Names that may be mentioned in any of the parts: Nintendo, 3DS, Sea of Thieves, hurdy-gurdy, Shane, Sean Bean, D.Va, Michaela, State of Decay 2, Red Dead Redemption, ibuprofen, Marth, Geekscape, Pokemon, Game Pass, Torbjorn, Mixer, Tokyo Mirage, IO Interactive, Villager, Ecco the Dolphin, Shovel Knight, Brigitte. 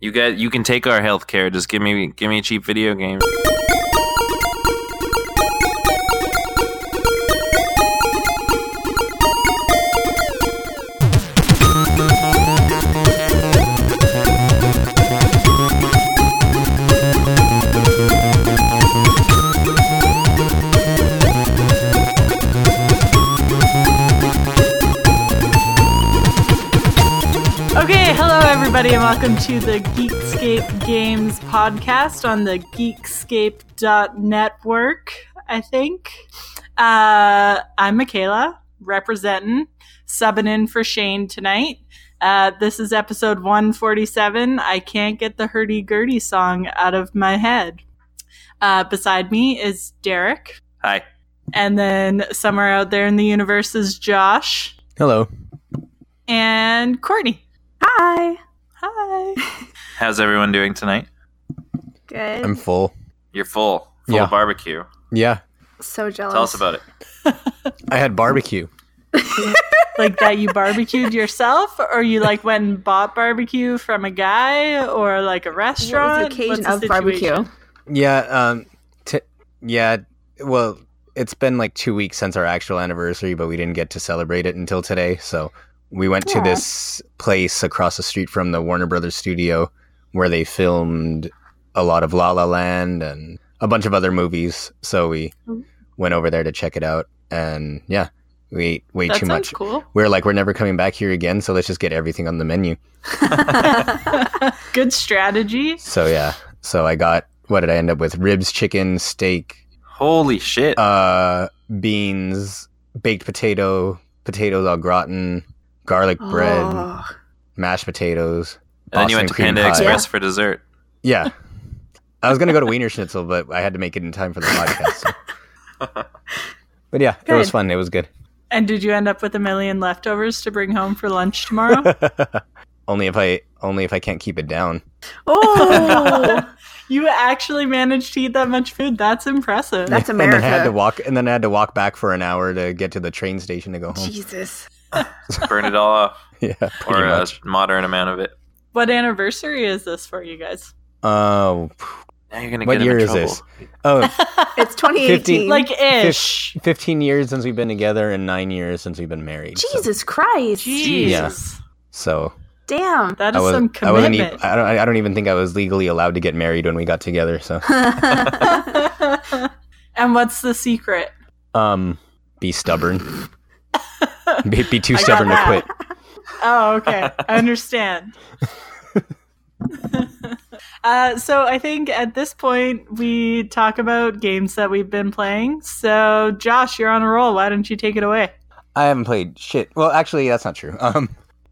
You guys, you can take our healthcare. Just give me a cheap video game. Everybody, and welcome to the Geekscape Games podcast on the Geekscape.network, I think. I'm Michaela, representing, subbing in for Shane tonight. This is episode 147. I can't get the hurdy-gurdy song out of my head. Beside me is Derek. Hi. And then somewhere out there in the universe is Josh. Hello. And Courtney. Hi. Hi. How's everyone doing tonight? Good. I'm full. You're full. Full of barbecue. Yeah. So jealous. Tell us about it. I had barbecue. Like that you barbecued yourself? Or you like went and bought barbecue from a guy or like a restaurant? What was the occasion of barbecue? Yeah. Well, it's been like 2 weeks since our actual anniversary, but we didn't get to celebrate it until today. So we went to this place across the street from the Warner Brothers studio where they filmed a lot of La La Land and a bunch of other movies. So we went over there to check it out. And yeah, we ate way too much. Cool. We're like, we're never coming back here again. So let's just get everything on the menu. Good strategy. So yeah. So I got, what did I end up with? Ribs, chicken, steak. Holy shit. Beans, baked potato, potatoes au gratin. Garlic bread, mashed potatoes. And then you went to Panda Express for dessert. Yeah. I was going to go to Wiener Schnitzel, but I had to make it in time for the podcast. So. But yeah, It was fun. It was good. And did you end up with a million leftovers to bring home for lunch tomorrow? Only if I can't keep it down. Oh, you actually managed to eat that much food. That's impressive. That's America. And then I had to walk back for an hour to get to the train station to go home. Jesus. Burn it all off. Yeah, or a moderate amount of it. What anniversary is this for you guys? Oh, now you're gonna get in trouble. What year is this? Oh, it's 2018. 15 years since we've been together and 9 years since we've been married. Jesus Christ! Jeez. Yeah. So damn, that is some commitment. I don't even think I was legally allowed to get married when we got together. So. And what's the secret? Be stubborn. Be too stubborn to quit. Oh, okay. I understand. So I think at this point we talk about games that we've been playing. So Josh, you're on a roll. Why don't you take it away? I haven't played shit. Well, actually, that's not true.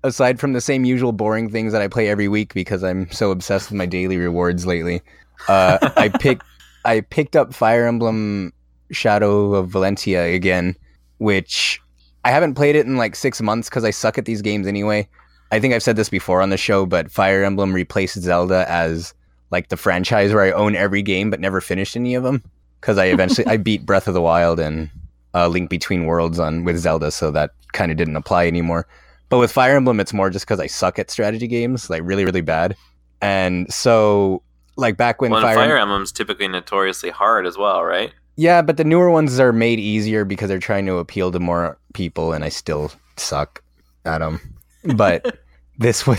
Aside from the same usual boring things that I play every week because I'm so obsessed with my daily rewards lately, I picked up Fire Emblem Shadow of Valentia again, which... I haven't played it in like 6 months because I suck at these games anyway. I think I've said this before on the show, but Fire Emblem replaced Zelda as like the franchise where I own every game but never finished any of them because I beat Breath of the Wild and Link Between Worlds with Zelda, so that kind of didn't apply anymore. But with Fire Emblem, it's more just because I suck at strategy games, like really, really bad. And so like back when Fire Emblem's typically notoriously hard as well, right? Yeah, but the newer ones are made easier because they're trying to appeal to more people, and I still suck at them. But this one,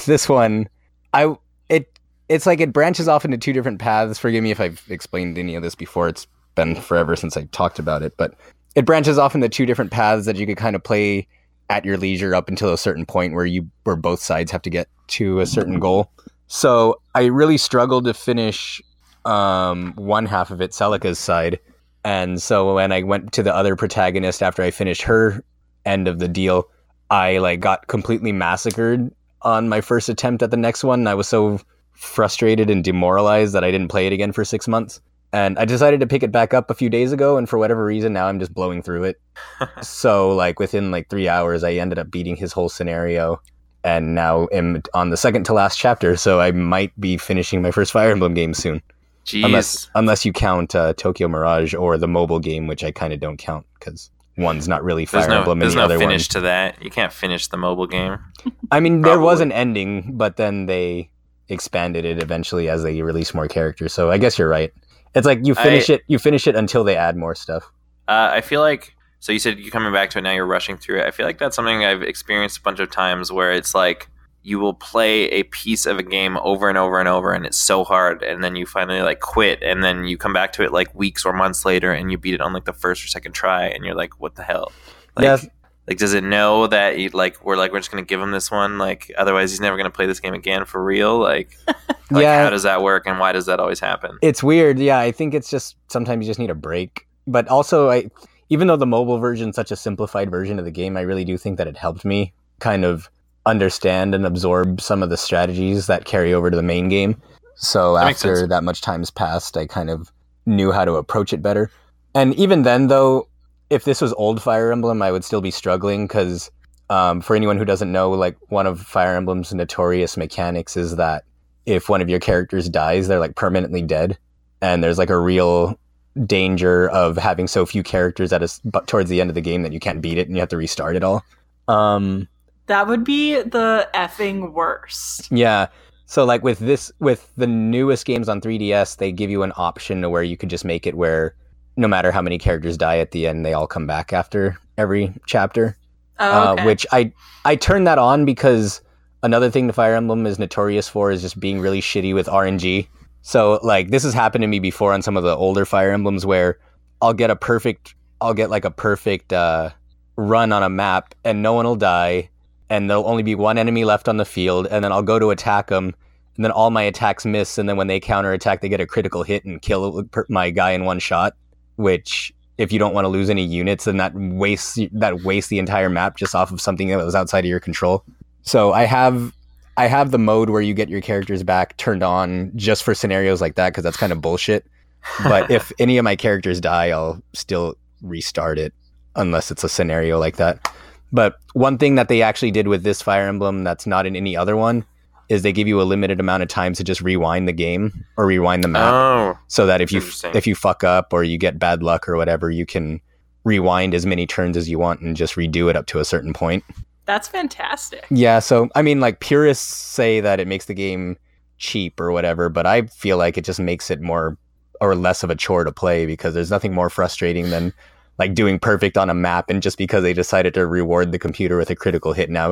it's like it branches off into two different paths. Forgive me if I've explained any of this before. It's been forever since I talked about it, but it branches off into two different paths that you could kind of play at your leisure up until a certain point where both sides have to get to a certain goal. So I really struggled to finish one half of it, Celica's side. And so when I went to the other protagonist after I finished her end of the deal, I like got completely massacred on my first attempt at the next one. I was so frustrated and demoralized that I didn't play it again for 6 months. And I decided to pick it back up a few days ago. And for whatever reason, now I'm just blowing through it. So like within like 3 hours, I ended up beating his whole scenario. And now I'm on the second to last chapter. So I might be finishing my first Fire Emblem game soon. Jeez. Unless you count Tokyo Mirage or the mobile game, which I kind of don't count because one's not really Fire Emblem and the other one. There's no finish to that. You can't finish the mobile game. I mean, there was an ending, but then they expanded it eventually as they release more characters. So I guess you're right. It's like you finish it until they add more stuff. I feel like, so you said you're coming back to it now, you're rushing through it. I feel like that's something I've experienced a bunch of times where it's like you will play a piece of a game over and over and over, and it's so hard, and then you finally like quit, and then you come back to it like weeks or months later and you beat it on like the first or second try, and you're like, what the hell? Like, yeah. Like, does it know that you, like we're just gonna give him this one? Like, otherwise he's never gonna play this game again for real. Like, like yeah. How does that work, and why does that always happen? It's weird. Yeah, I think it's just sometimes you just need a break. But also, even though the mobile version is such a simplified version of the game, I really do think that it helped me kind of understand and absorb some of the strategies that carry over to the main game. So after that much time's passed, I kind of knew how to approach it better. And even then, though, if this was old Fire Emblem, I would still be struggling because for anyone who doesn't know, like, one of Fire Emblem's notorious mechanics is that if one of your characters dies, they're like permanently dead. And there's like a real danger of having so few characters towards the end of the game that you can't beat it and you have to restart it all. That would be the effing worst. Yeah. So like with the newest games on 3DS, they give you an option to where you could just make it where no matter how many characters die at the end, they all come back after every chapter. Oh, okay. Which I turned that on because another thing the Fire Emblem is notorious for is just being really shitty with RNG. So like this has happened to me before on some of the older Fire Emblems where I'll get a perfect run on a map and no one will die and there'll only be one enemy left on the field, and then I'll go to attack them. And then all my attacks miss, and then when they counterattack, they get a critical hit and kill my guy in one shot. Which, if you don't want to lose any units, then that wastes the entire map just off of something that was outside of your control. So I have the mode where you get your characters back turned on just for scenarios like that because that's kind of bullshit. But if any of my characters die, I'll still restart it unless it's a scenario like that. But one thing that they actually did with this Fire Emblem that's not in any other one is they give you a limited amount of time to just rewind the game or rewind the map. Oh, so that if you fuck up or you get bad luck or whatever, you can rewind as many turns as you want and just redo it up to a certain point. That's fantastic. Yeah, so, I mean, like, purists say that it makes the game cheap or whatever, but I feel like it just makes it more or less of a chore to play because there's nothing more frustrating than, like, doing perfect on a map, and just because they decided to reward the computer with a critical hit, now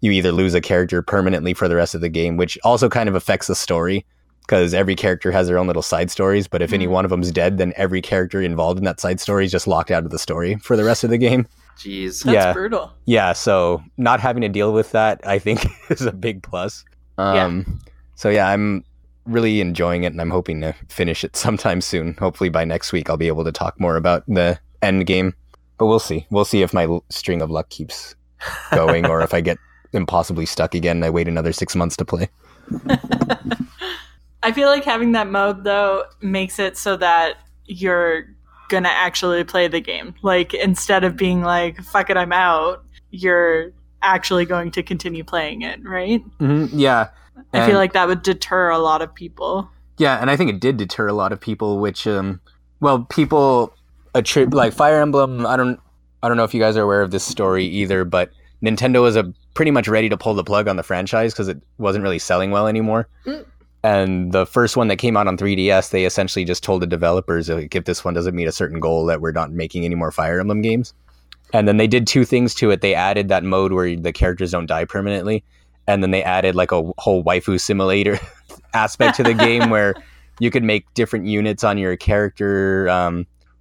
you either lose a character permanently for the rest of the game, which also kind of affects the story because every character has their own little side stories. But if any one of them's dead, then every character involved in that side story is just locked out of the story for the rest of the game. Jeez. That's brutal. Yeah. So not having to deal with that, I think, is a big plus. So yeah, I'm really enjoying it and I'm hoping to finish it sometime soon. Hopefully by next week, I'll be able to talk more about the end game, but we'll see. We'll see if my string of luck keeps going or if I get impossibly stuck again and I wait another 6 months to play. I feel like having that mode though makes it so that you're gonna actually play the game, like instead of being like fuck it, I'm out, you're actually going to continue playing it, right? Mm-hmm, yeah. I feel like that would deter a lot of people. Yeah, and I think it did deter a lot of people, which people attribute, like, Fire Emblem, I don't know if you guys are aware of this story either, but Nintendo was pretty much ready to pull the plug on the franchise because it wasn't really selling well anymore. Mm. And the first one that came out on 3DS, they essentially just told the developers, like, if this one doesn't meet a certain goal, that we're not making any more Fire Emblem games. And then they did two things to it. They added that mode where the characters don't die permanently. And then they added like a whole waifu simulator aspect to the game where you could make different units on your character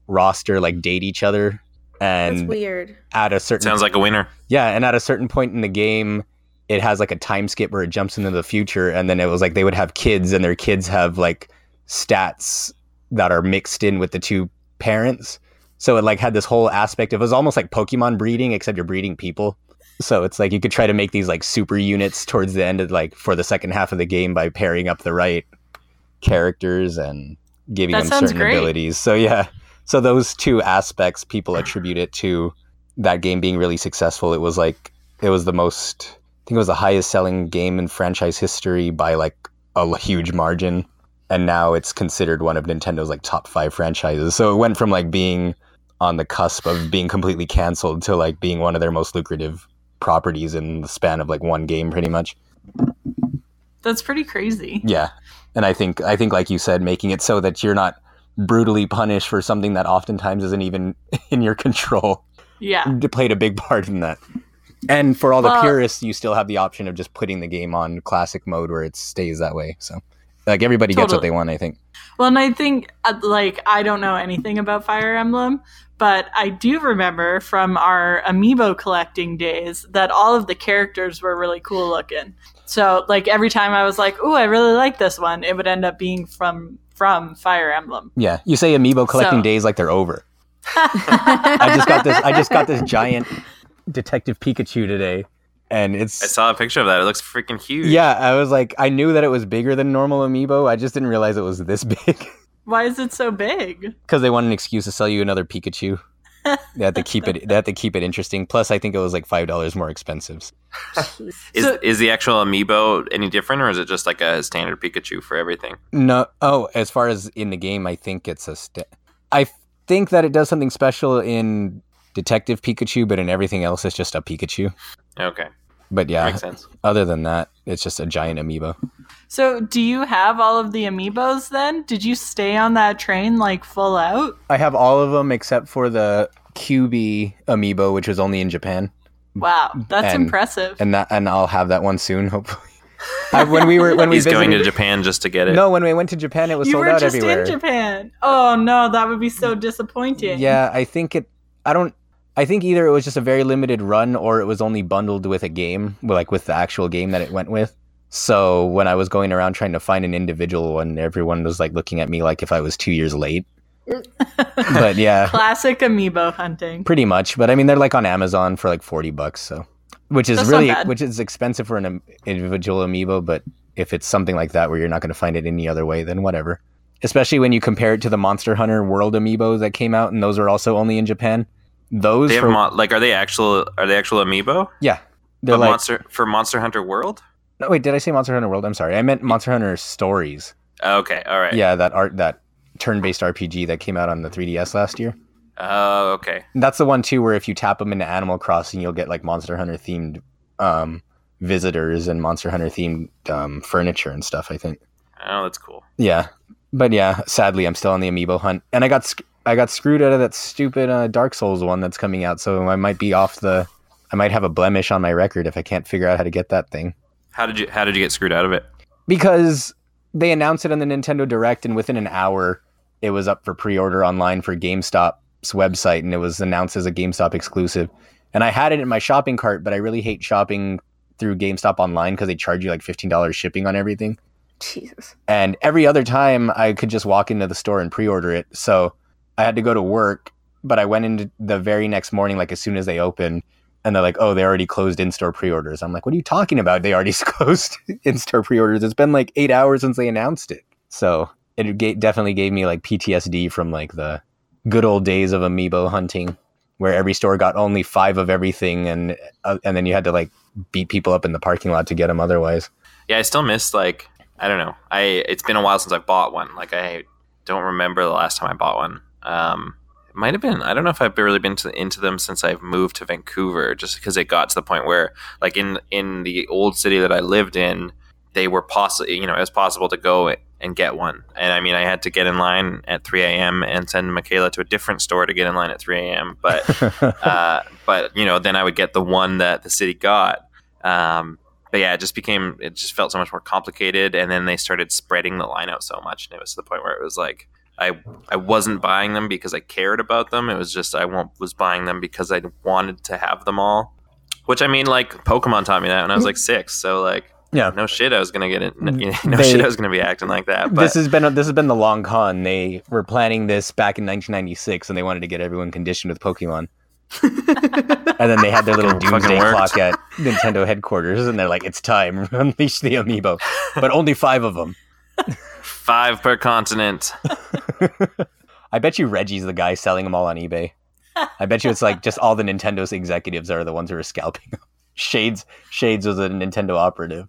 roster, like date each other. And that's weird. Sounds like a winner. Yeah, and at a certain point in the game, it has like a time skip where it jumps into the future, and then it was like they would have kids, and their kids have like stats that are mixed in with the two parents. So it like had this whole aspect. It was almost like Pokemon breeding, except you're breeding people. So it's like you could try to make these like super units towards the end of like for the second half of the game by pairing up the right characters and giving them certain abilities. So yeah. So those two aspects, people attribute it to that game being really successful. It was like, it was the highest selling game in franchise history by like a huge margin. And now it's considered one of Nintendo's like top 5 franchises. So it went from like being on the cusp of being completely canceled to like being one of their most lucrative properties in the span of like one game pretty much. That's pretty crazy. Yeah. And I think like you said, making it so that you're not brutally punished for something that oftentimes isn't even in your control. Yeah. Played a big part in that. And for all the purists, you still have the option of just putting the game on classic mode where it stays that way. So like everybody totally gets what they want, I think. Well, and I think like I don't know anything about Fire Emblem, but I do remember from our Amiibo collecting days that all of the characters were really cool looking. So like every time I was like, "Ooh, I really like this one," it would end up being from Fire Emblem. Yeah, you say Amiibo collecting days like they're over. I just got this giant Detective Pikachu today, and I saw a picture of that. It looks freaking huge. Yeah, I was like, I knew that it was bigger than normal Amiibo. I just didn't realize it was this big. Why is it so big? Because they want an excuse to sell you another Pikachu. They have to keep it interesting. Plus, I think it was like $5 more expensive. Is the actual Amiibo any different, or is it just like a standard Pikachu for everything? No. Oh, as far as in the game, I think it's I think that it does something special in Detective Pikachu, but in everything else, it's just a Pikachu. Okay. But yeah, makes sense. Other than that, it's just a giant Amiibo. So do you have all of the Amiibos then? Did you stay on that train like full out? I have all of them except for the QB Amiibo, which was only in Japan. Wow, that's impressive. And I'll have that one soon, hopefully. When we visited to Japan just to get it. No, when we went to Japan, it was sold out everywhere. You were just in Japan. Oh no, that would be so disappointing. Yeah, I think either it was just a very limited run or it was only bundled with a game, like with the actual game that it went with. So when I was going around trying to find an individual one, everyone was like looking at me like if I was 2 years late. But yeah. Classic Amiibo hunting. Pretty much. But I mean, they're like on Amazon for like $40. So, which is expensive for an individual Amiibo. But if it's something like that where you're not going to find it any other way, then whatever. Especially when you compare it to the Monster Hunter World Amiibo that came out. And those are also only in Japan. Those are they actual Amiibo? Yeah, they're like Monster Hunter World. No, wait, did I say Monster Hunter World? I'm sorry, I meant Monster Hunter Stories. Okay, all right. Yeah, that turn-based RPG that came out on the 3DS last year. Oh, okay. That's the one too, where if you tap them into Animal Crossing, you'll get like Monster Hunter themed visitors and Monster Hunter themed furniture and stuff. I think. Oh, that's cool. Yeah, but yeah, sadly, I'm still on the Amiibo hunt, and I got screwed out of that stupid Dark Souls one that's coming out, so I might be off the. I might have a blemish on my record if I can't figure out how to get that thing. How did you get screwed out of it? Because they announced it on the Nintendo Direct, and within an hour, it was up for pre-order online for GameStop's website, and it was announced as a GameStop exclusive. And I had it in my shopping cart, but I really hate shopping through GameStop online because they charge you like $15 shipping on everything. Jesus. And every other time, I could just walk into the store and pre-order it, so I had to go to work, but I went into the very next morning, like as soon as they opened, and they're like, oh, they already closed in-store pre-orders. I'm like, what are you talking about? They already closed in-store pre-orders. It's been like 8 hours since they announced it. So it definitely gave me like PTSD from like the good old days of Amiibo hunting where every store got only 5 of everything. And then you had to like beat people up in the parking lot to get them otherwise. Yeah, I still miss like, I don't know. It's been a while since I bought one. Like I don't remember the last time I bought one. It might have been. I don't know if I've really been into them since I've moved to Vancouver, just because it got to the point where, like in the old city that I lived in, they were possible. You know, it was possible to go and get one. And I mean, I had to get in line at 3 a.m. and send Michaela to a different store to get in line at 3 a.m. But, but you know, then I would get the one that the city got. But yeah, it just felt so much more complicated. And then they started spreading the line out so much, and it was to the point where it was like. I wasn't buying them because I cared about them. It was just I was buying them because I wanted to have them all. Which I mean, like Pokemon taught me that when I was like 6. So like, yeah, no shit, I was gonna get it. No shit, I was gonna be acting like that. But this has been the long con. They were planning this back in 1996, and they wanted to get everyone conditioned with Pokemon. And then they had their little doomsday clock at Nintendo headquarters, and they're like, it's time, unleash the Amiibo, but only 5 of them. 5 per continent. I bet you Reggie's the guy selling them all on eBay. I bet you it's like just all the Nintendo's executives are the ones who are scalping them. Shades was a Nintendo operative.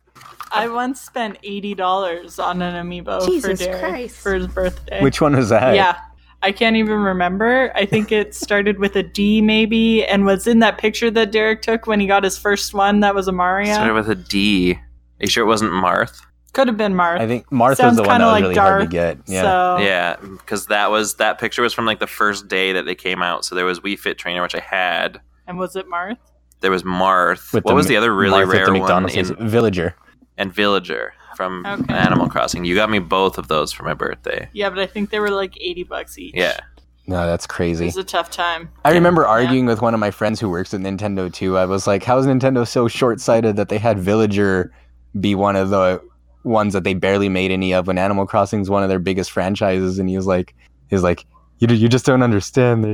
I once spent $80 on an Amiibo for Derek for his birthday. Which one was that? Yeah. I can't even remember. I think it started with a D maybe and was in that picture that Derek took when he got his first one that was a Mario. It started with a D. Are you sure it wasn't Marth? Could have been Marth. I think Marth was the one that was really hard to get. Yeah, because that picture was from like the first day that they came out. So there was Wii Fit Trainer, which I had. And was it Marth? There was Marth. What was the other really rare one? Villager. And Villager from Animal Crossing. You got me both of those for my birthday. Yeah, but I think they were like $80 each. Yeah. No, that's crazy. It was a tough time. I remember arguing with one of my friends who works at Nintendo too. I was like, how is Nintendo so short-sighted that they had Villager be one of the ones that they barely made any of when Animal Crossing is one of their biggest franchises? And he was like, you just don't understand.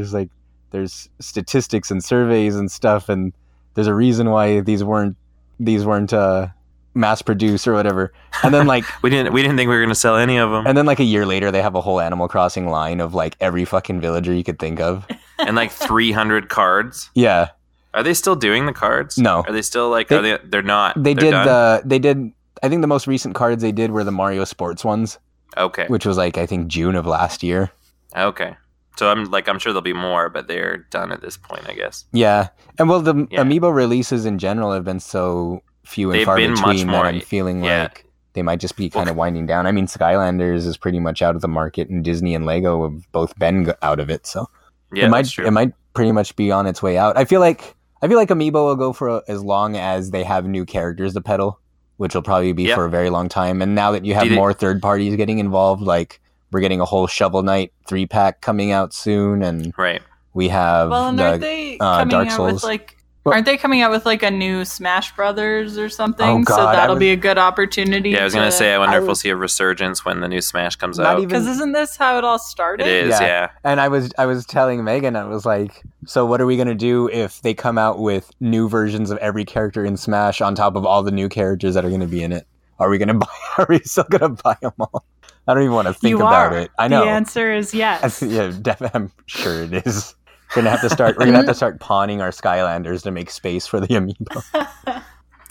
There's statistics and surveys and stuff, and there's a reason why these weren't mass produced or whatever. And then like we didn't think we were gonna sell any of them. And then like a year later, they have a whole Animal Crossing line of like every fucking Villager you could think of, and like 300 cards. Yeah, are they still doing the cards? No, are they still like? They're not. They did. I think the most recent cards they did were the Mario Sports ones. Okay. Which was like, I think June of last year. Okay. So I'm sure there'll be more, but they're done at this point, I guess. Yeah. And well, the Amiibo releases in general have been so few and far between that I'm feeling like they might just be kind of winding down. I mean, Skylanders is pretty much out of the market, and Disney and Lego have both been out of it. So yeah, it might pretty much be on its way out. I feel like Amiibo will go for as long as they have new characters to peddle, which will probably be for a very long time. And now that you have more third parties getting involved, like we're getting a whole Shovel Knight 3-pack coming out soon, and we have Dark Souls. Aren't they coming out with like a new Smash Brothers or something? Oh, God, so that'll be a good opportunity. Yeah, I was going to say, I wonder if we'll see a resurgence when the new Smash comes out. Because isn't this how it all started? It is, yeah. And I was telling Megan, I was like, so what are we going to do if they come out with new versions of every character in Smash on top of all the new characters that are going to be in it? Are we still going to buy them all? I don't even want to think about it. I know. The answer is yes. I'm sure it is. We're gonna have to start pawning our Skylanders to make space for the Amiibo.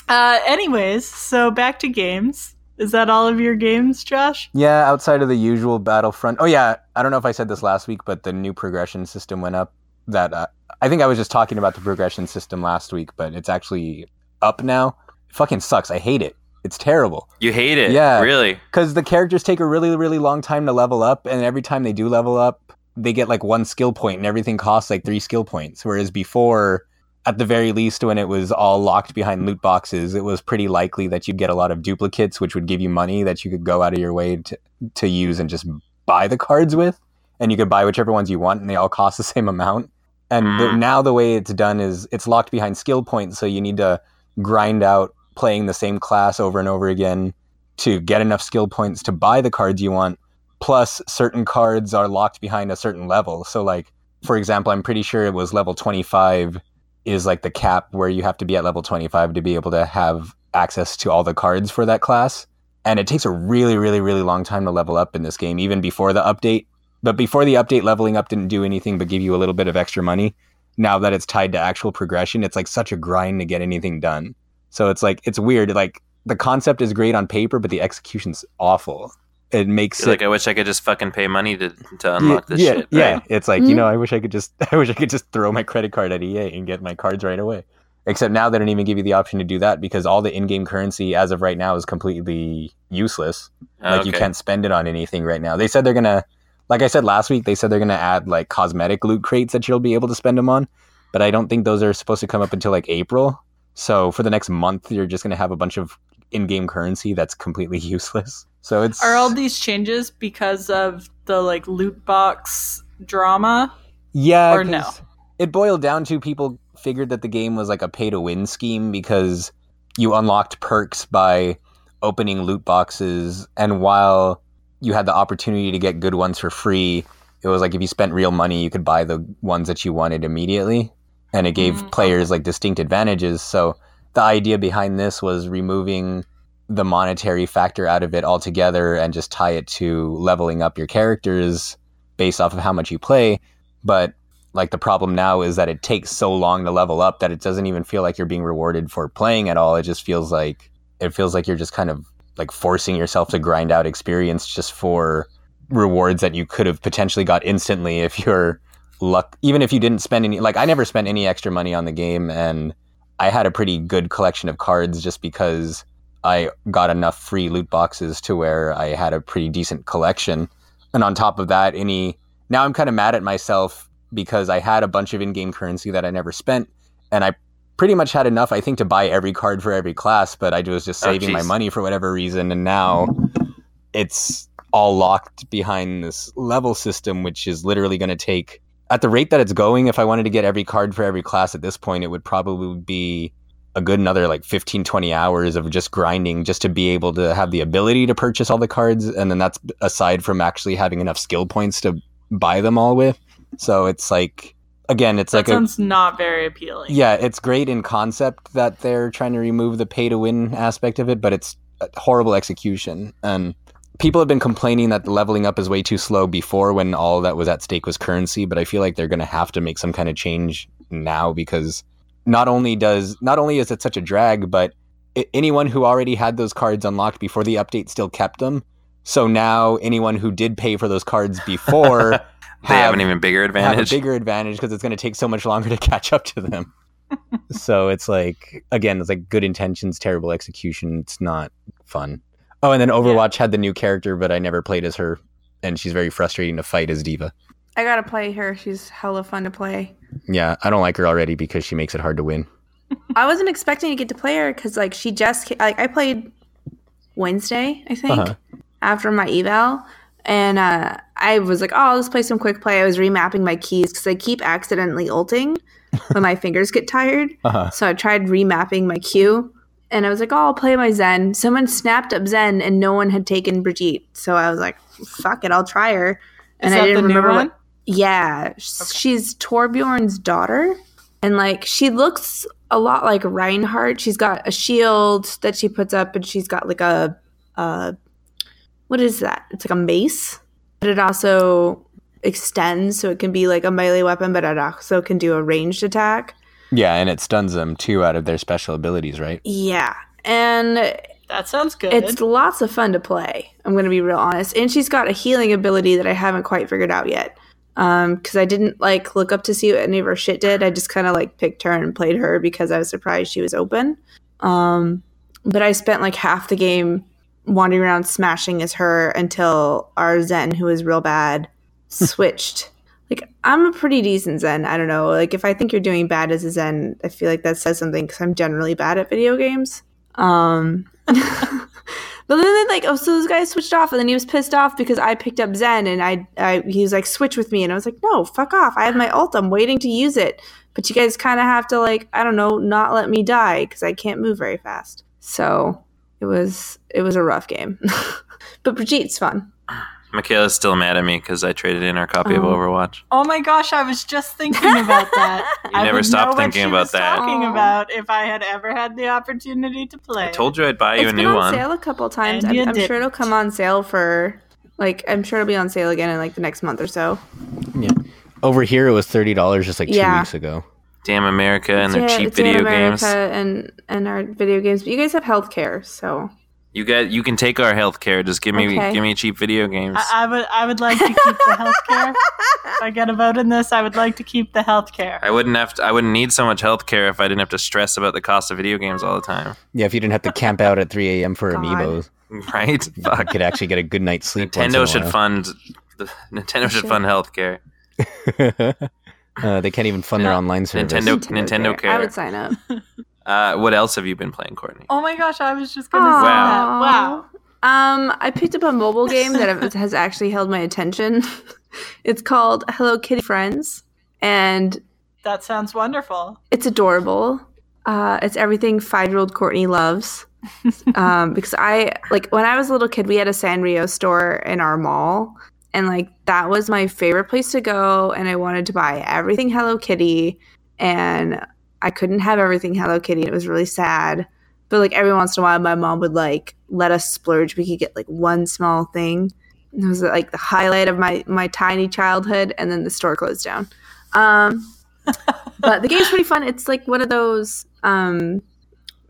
Anyways, so back to games. Is that all of your games, Josh? Yeah, outside of the usual Battlefront. Oh yeah, I don't know if I said this last week, but the new progression system went up. That I think I was just talking about the progression system last week, but it's actually up now. It fucking sucks. I hate it. It's terrible. You hate it? Yeah, really? Because the characters take a really, really long time to level up, and every time they do level up, they get like one skill point and everything costs like 3 skill points. Whereas before, at the very least, when it was all locked behind loot boxes, it was pretty likely that you'd get a lot of duplicates, which would give you money that you could go out of your way to use and just buy the cards with. And you could buy whichever ones you want, and they all cost the same amount. And now the way it's done is it's locked behind skill points. So you need to grind out playing the same class over and over again to get enough skill points to buy the cards you want. Plus, certain cards are locked behind a certain level. So, like, for example, I'm pretty sure it was level 25 is, like, the cap where you have to be at level 25 to be able to have access to all the cards for that class. And it takes a really, really, really long time to level up in this game, even before the update. But before the update, leveling up didn't do anything but give you a little bit of extra money. Now that it's tied to actual progression, it's, like, such a grind to get anything done. So it's, like, it's weird. Like, the concept is great on paper, but the execution's awful. It makes it like, I wish I could just fucking pay money to unlock this shit. Right? Yeah, it's like, you know, I wish I could just throw my credit card at EA and get my cards right away. Except now they don't even give you the option to do that because all the in-game currency as of right now is completely useless. You can't spend it on anything right now. They said they're gonna, like I said last week, they said they're gonna add like cosmetic loot crates that you'll be able to spend them on, but I don't think those are supposed to come up until like April. So for the next month, you're just gonna have a bunch of in-game currency that's completely useless. So it's are all these changes because of the like loot box drama? Yeah, or no? It boiled down to people figured that the game was like a pay-to-win scheme because you unlocked perks by opening loot boxes, and while you had the opportunity to get good ones for free, it was like if you spent real money, you could buy the ones that you wanted immediately, and it gave players like distinct advantages. So the idea behind this was removing the monetary factor out of it altogether and just tie it to leveling up your characters based off of how much you play. But like the problem now is that it takes so long to level up that it doesn't even feel like you're being rewarded for playing at all. It just feels like you're just kind of like forcing yourself to grind out experience just for rewards that you could have potentially got instantly if you're luck, even if you didn't spend any, like I never spent any extra money on the game, and I had a pretty good collection of cards just because I got enough free loot boxes to where I had a pretty decent collection. And on top of that, now I'm kind of mad at myself because I had a bunch of in-game currency that I never spent, and I pretty much had enough, I think, to buy every card for every class, but I was just saving my money for whatever reason, and now it's all locked behind this level system, which is literally going to take, at the rate that it's going, if I wanted to get every card for every class at this point, it would probably be a good another like 15-20 hours of just grinding just to be able to have the ability to purchase all the cards, and then that's aside from actually having enough skill points to buy them all with. So it's like, again, it's like, that sounds not very appealing. Yeah, it's great in concept that they're trying to remove the pay to win aspect of it, but it's horrible execution. And people have been complaining that the leveling up is way too slow before, when all that was at stake was currency, but I feel like they're going to have to make some kind of change now, because not only is it such a drag, but anyone who already had those cards unlocked before the update still kept them. So now anyone who did pay for those cards before have an even bigger advantage. Have a bigger advantage, because it's going to take so much longer to catch up to them. So it's like, again, it's like good intentions, terrible execution. It's not fun. Oh, and then Overwatch had the new character, but I never played as her, and she's very frustrating to fight as D.Va. I gotta play her. She's hella fun to play. Yeah, I don't like her already because she makes it hard to win. I wasn't expecting to get to play her because, like, she just I played Wednesday, I think, after my eval, and I was like, oh, let's play some quick play. I was remapping my keys because I keep accidentally ulting when my fingers get tired. So I tried remapping my Q, and I was like, oh, I'll play my Zen. Someone snapped up Zen, and no one had taken Brigitte, so I was like, fuck it, I'll try her. And I didn't remember what. Yeah, she's Torbjorn's daughter, and like she looks a lot like Reinhardt. She's got a shield that she puts up, and she's got like a what is that? It's like a mace, but it also extends, so it can be like a melee weapon, but it also can do a ranged attack. Yeah, and it stuns them too out of their special abilities, right? Yeah, and that sounds good. It's lots of fun to play. I'm going to be real honest, and she's got a healing ability that I haven't quite figured out yet. Because I didn't like look up to see what any of her shit did. I just kind of like picked her and played her because I was surprised she was open. But I spent like half the game wandering around smashing as her until our Zen, who was real bad, switched. Like, I'm a pretty decent Zen. I don't know. Like, if I think you're doing bad as a Zen, I feel like that says something, because I'm generally bad at video games. But then, like, oh, so this guy switched off, and then he was pissed off because I picked up Zen, and he was like, switch with me, and I was like, no, fuck off. I have my ult. I'm waiting to use it, but you guys kind of have to, like, I don't know, not let me die because I can't move very fast. So it was a rough game, but Brigitte's fun. Michaela's still mad at me because I traded in our copy of Overwatch. Oh my gosh, I was just thinking about that. You never stopped thinking about that. Talking about if I had ever had the opportunity to play. I told you I'd buy you a new one. It's been on sale a couple times. I'm sure it'll come on sale for, like, I'm sure it'll be on sale again in like the next month or so. Yeah, over here it was $30 just like 2 weeks ago. Damn America and their cheap video games. And our video games, but you guys have healthcare, so. You can take our healthcare. Just give me cheap video games. I would like to keep the healthcare. If I get a vote in this, I would like to keep the healthcare. I wouldn't need so much healthcare if I didn't have to stress about the cost of video games all the time. Yeah, if you didn't have to camp out at 3 a.m. for Amiibos, right? Fuck. I could actually get a good night's sleep. Nintendo should fund healthcare. They can't even fund their online service. Nintendo Care. I would sign up. What else have you been playing, Courtney? Oh my gosh, I was just going to say that. Wow. I picked up a mobile game that has actually held my attention. It's called Hello Kitty Friends, and that sounds wonderful. It's adorable. It's everything 5-year-old Courtney loves. Because when I was a little kid, we had a Sanrio store in our mall, and like that was my favorite place to go, and I wanted to buy everything Hello Kitty, and I couldn't have everything Hello Kitty. It was really sad. But like every once in a while, my mom would like let us splurge. We could get like one small thing. And it was like the highlight of my tiny childhood. And then the store closed down. But the game's pretty fun. It's like one of those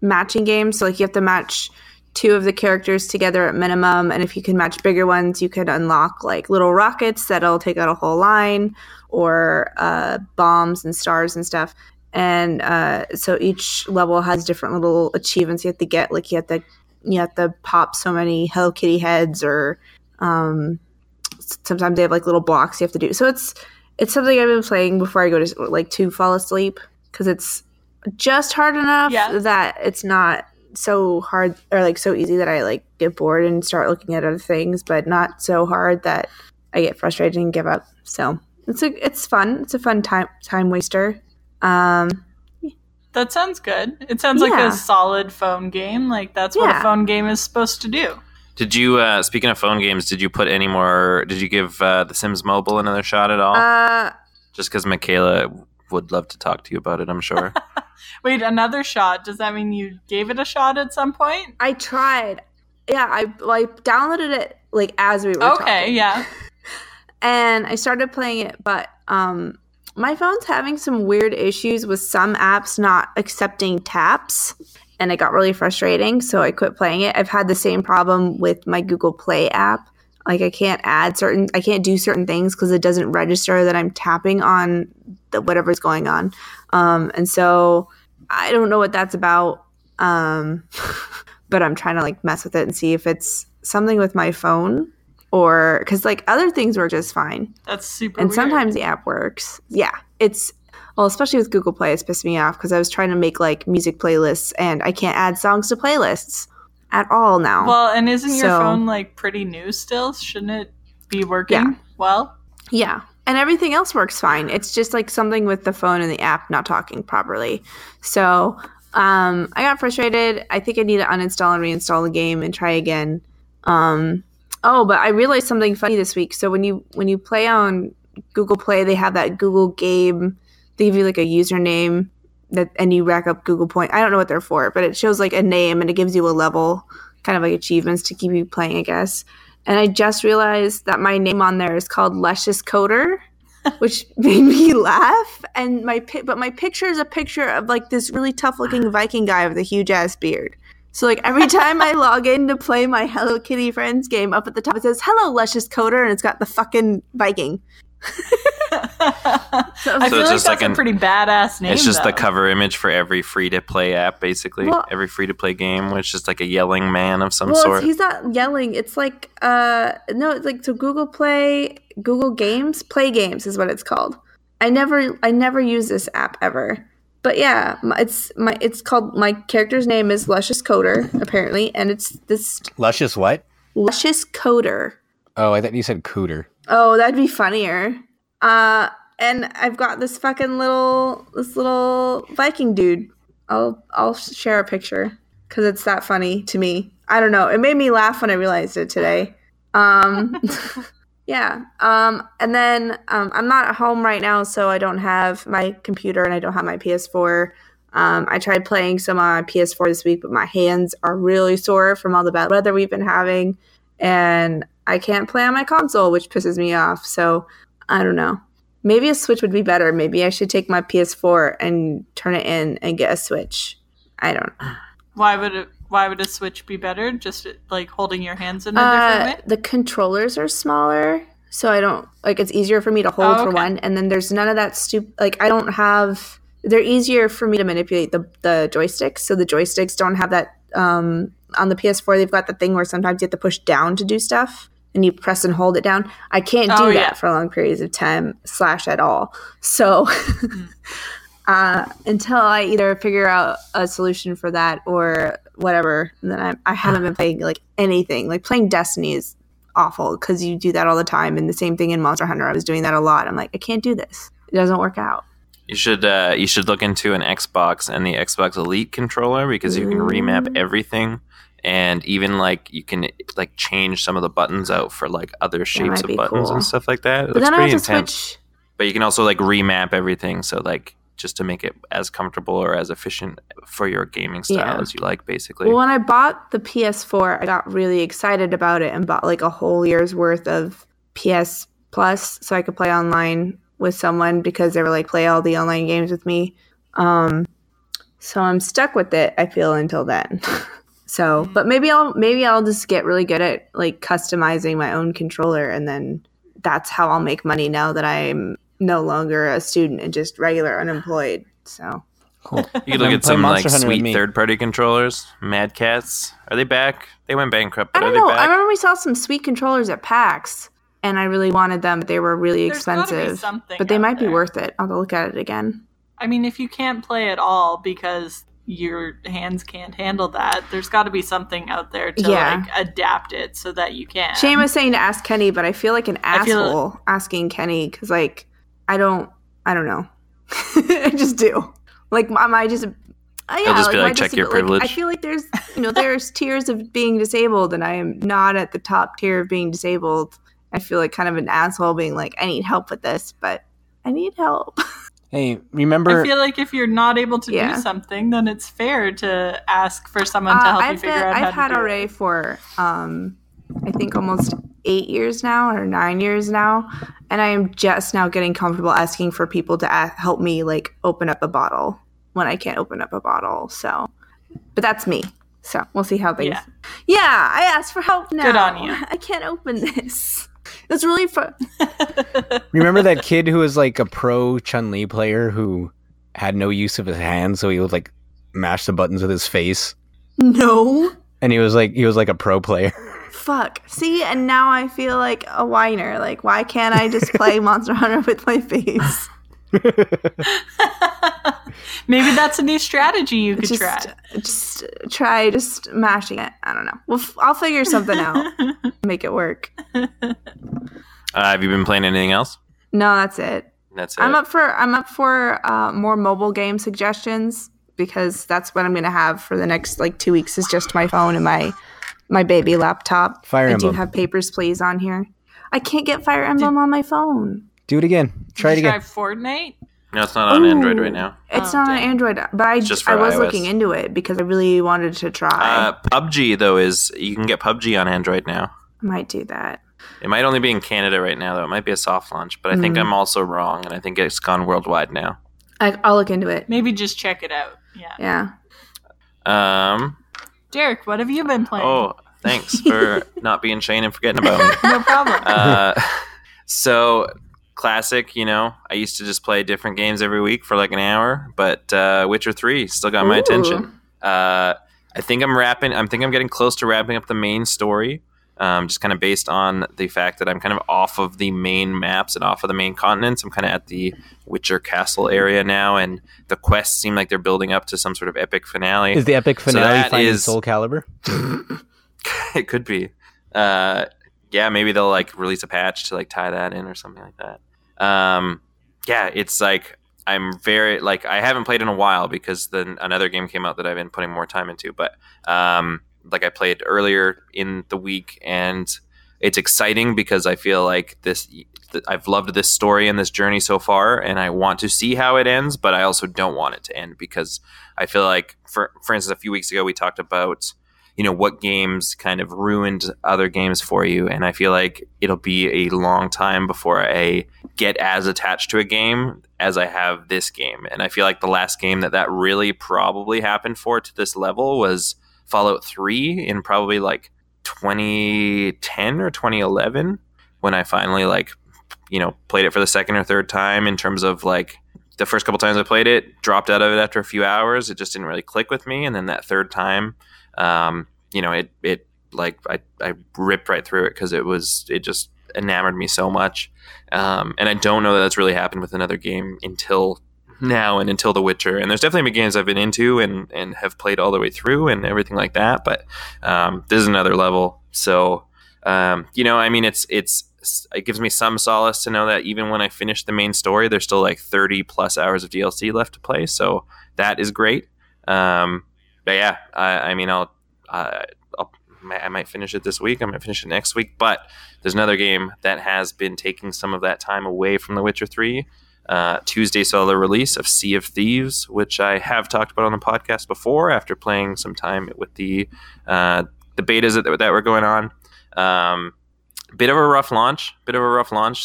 matching games. So like you have to match two of the characters together at minimum. And if you can match bigger ones, you can unlock like little rockets that'll take out a whole line, or bombs and stars and stuff. And so each level has different little achievements you have to get. Like you have to you have to pop so many Hello Kitty heads, or sometimes they have like little blocks you have to do. So it's something I've been playing before I go to like to fall asleep, because it's just hard enough that it's not so hard or like so easy that I like get bored and start looking at other things, but not so hard that I get frustrated and give up. So it's fun. It's a fun time waster. That sounds good. It sounds like a solid phone game. Like that's what a phone game is supposed to do. Did you, speaking of phone games, did you put any more, did you give The Sims Mobile another shot at all? Just because Michaela would love to talk to you about it, I'm sure. Wait, another shot? Does that mean you gave it a shot at some point? I tried. Yeah, I like downloaded it like as we were talking. Okay, yeah. And I started playing it, but my phone's having some weird issues with some apps not accepting taps. And it got really frustrating, so I quit playing it. I've had the same problem with my Google Play app. Like I can't do certain things because it doesn't register that I'm tapping on whatever's going on. And so I don't know what that's about, but I'm trying to like mess with it and see if it's something with my phone, or because like other things work just fine. That's super weird. And sometimes the app works. Yeah, it's. Well, especially with Google Play, it's pissed me off because I was trying to make like music playlists and I can't add songs to playlists at all now. Well, and isn't your phone like pretty new still? Shouldn't it be working well? Yeah. And everything else works fine. It's just like something with the phone and the app not talking properly. So I got frustrated. I think I need to uninstall and reinstall the game and try again. But I realized something funny this week. So when you play on Google Play, they have that Google game. They give you like a username and you rack up Google points. I don't know what they're for, but it shows like a name and it gives you a level, kind of like achievements to keep you playing, I guess. And I just realized that my name on there is called Luscious Coder, which made me laugh. And my picture is a picture of like this really tough looking Viking guy with a huge ass beard. So like every time I log in to play my Hello Kitty Friends game, up at the top it says, "Hello, Luscious Coder," and it's got the fucking Viking. So I feel like that's a pretty badass name. It's just the cover image for every free-to-play app, basically. Well, every free-to-play game, which is just like a yelling man of some sort. He's not yelling. It's like so Google Games, Play Games is what it's called. I never use this app ever, but yeah, it's called. My character's name is Luscious Coder apparently, and it's this Luscious what? Luscious Coder. Oh, I thought you said Cooter. Oh, that'd be funnier. And I've got this fucking little Viking dude. I'll share a picture because it's that funny to me. I don't know. It made me laugh when I realized it today. Yeah. And then I'm not at home right now, so I don't have my computer and I don't have my PS4. I tried playing some on my PS4 this week, but my hands are really sore from all the bad weather we've been having, and I can't play on my console, which pisses me off. So I don't know. Maybe a Switch would be better. Maybe I should take my PS4 and turn it in and get a Switch. I don't know. Why would a Switch be better? Just like holding your hands in a different way? The controllers are smaller, so I don't like. It's easier for me to hold for one, and then there's none of that stupid. Like I don't have. They're easier for me to manipulate the joysticks, so the joysticks don't have that. On the PS4, they've got the thing where sometimes you have to push down to do stuff. And you press and hold it down. I can't do that for long periods of time / at all. So until I either figure out a solution for that or whatever, then I haven't been playing like anything. Like playing Destiny is awful because you do that all the time. And the same thing in Monster Hunter. I was doing that a lot. I'm like, I can't do this. It doesn't work out. You should look into an Xbox and the Xbox Elite controller because you can remap everything. And even like you can like change some of the buttons out for like other shapes of buttons and stuff like that. It looks pretty intense. But you can also like remap everything, so like just to make it as comfortable or as efficient for your gaming style as you like, basically. Well, when I bought the PS4, I got really excited about it and bought like a whole year's worth of PS Plus so I could play online with someone because they were like, play all the online games with me. So I'm stuck with it, I feel, until then. So, but maybe I'll just get really good at like customizing my own controller, and then that's how I'll make money now that I'm no longer a student and just regular unemployed. So Cool. You could look at some like sweet third-party controllers. Mad Cats. Are they back? They went bankrupt. But I don't know. I remember we saw some sweet controllers at PAX, and I really wanted them, but they were really expensive. But they might be worth it. I'll go look at it again. I mean, if you can't play at all because your hands can't handle that, there's got to be something out there to like adapt it so that you can. Shane was saying to ask Kenny, but I feel like an asshole asking Kenny because like I don't know. I just do. Like, am I just? Yeah, I'll just be like, check your privilege. Like, I feel like there's, you know, there's tiers of being disabled, and I am not at the top tier of being disabled. I feel like kind of an asshole being like, I need help with this, but I need help. Hey, remember? I feel like if you're not able to do something, then it's fair to ask for someone to help you figure out how to do it. I've had RA for, I think, almost 8 years now or 9 years now, and I am just now getting comfortable asking for people to help me, like, open up a bottle when I can't open up a bottle. So, but that's me. So we'll see how things. Yeah, I asked for help now. Good on you. I can't open this. It's really fun. Remember that kid who was like a pro Chun-Li player who had no use of his hands, so he would like mash the buttons with his face? No. And he was like a pro player. Fuck. See, and now I feel like a whiner. Like, why can't I just play Monster Hunter with my face? Maybe that's a new strategy you could try. Just try just mashing it. I don't know. Well, I'll figure something out. Make it work. Have you been playing anything else? No, that's it. I'm up for more mobile game suggestions because that's what I'm going to have for the next like 2 weeks is just my phone and my baby laptop. Fire Emblem. I do have Papers, Please on here. I can't get Fire Emblem on my phone. Do it again. Try it again. Try Fortnite? No, it's not on Android right now. It's not on Android, but I was iOS. Looking into it because I really wanted to try. PUBG, though, you can get PUBG on Android now. I might do that. It might only be in Canada right now, though. It might be a soft launch, but I think I'm also wrong, and I think it's gone worldwide now. I'll look into it. Maybe just check it out. Yeah. Derek, what have you been playing? Oh, thanks for not being Shane and forgetting about me. No problem. So, classic, you know, I used to just play different games every week for like an hour, but Witcher 3 still got my attention. I think I'm getting close to wrapping up the main story, just kind of based on the fact that I'm kind of off of the main maps and off of the main continents. I'm kind of at the Witcher Castle area now, and the quests seem like they're building up to some sort of epic finale. Is the epic finale finding Soul Calibur? It could be. Yeah, maybe they'll like release a patch to like tie that in or something like that. Yeah, it's like I'm very like I haven't played in a while because then another game came out that I've been putting more time into. But like I played earlier in the week, and it's exciting because I feel like I've loved this story and this journey so far, and I want to see how it ends, but I also don't want it to end because I feel like, for instance, a few weeks ago we talked about, you know, what games kind of ruined other games for you, and I feel like it'll be a long time before I get as attached to a game as I have this game. And I feel like the last game that really probably happened for to this level was Fallout 3 in probably like 2010 or 2011 when I finally like, you know, played it for the second or third time. In terms of like the first couple times I played it, dropped out of it after a few hours, it just didn't really click with me. And then that third time, you know, it like I ripped right through it because it just enamored me so much. And I don't know that that's really happened with another game until now and until The Witcher. And there's definitely been games I've been into and have played all the way through and everything like that, but this is another level. So you know, I mean, it gives me some solace to know that even when I finish the main story, there's still like 30 plus hours of DLC left to play, so that is great. But yeah, I mean, I might finish it this week. I might finish it next week. But there's another game that has been taking some of that time away from The Witcher 3. Tuesday saw the release of Sea of Thieves, which I have talked about on the podcast before after playing some time with the betas that were going on. Bit of a rough launch.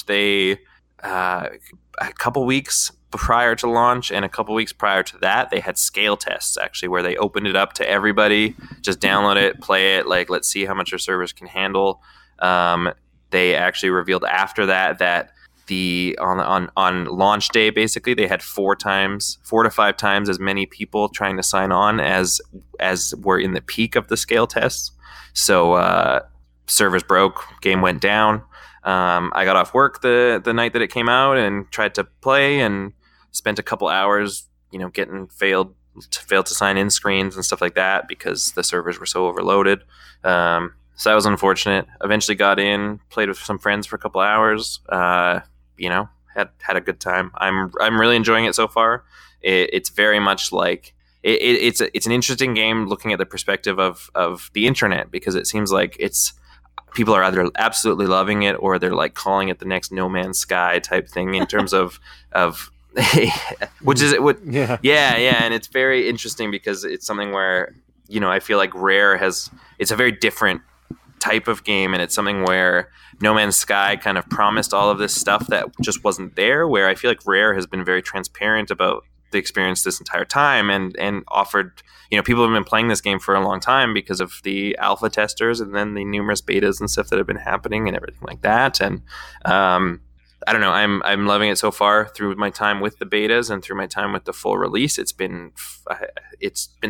They a couple weeks prior to launch and a couple weeks prior to that, they had scale tests actually where they opened it up to everybody. Just download it, play it, like let's see how much your servers can handle. They actually revealed after that on launch day, basically, they had 4 to 5 times as many people trying to sign on as were in the peak of the scale tests. So servers broke, game went down. I got off work the night that it came out and tried to play and spent a couple hours, getting failed to sign in screens and stuff like that because the servers were so overloaded. So that was unfortunate. Eventually got in, played with some friends for a couple hours. Had a good time. I'm really enjoying it so far. It's very much like it's an interesting game looking at the perspective of the internet, because it seems like people are either absolutely loving it or they're like calling it the next No Man's Sky type thing in terms of and it's very interesting because it's something where I feel like Rare it's a very different type of game, and it's something where No Man's Sky kind of promised all of this stuff that just wasn't there, where I feel like Rare has been very transparent about the experience this entire time and offered, people have been playing this game for a long time because of the alpha testers and then the numerous betas and stuff that have been happening and everything like that. And I don't know, I'm loving it so far. Through my time with the betas and through my time with the full release, it's been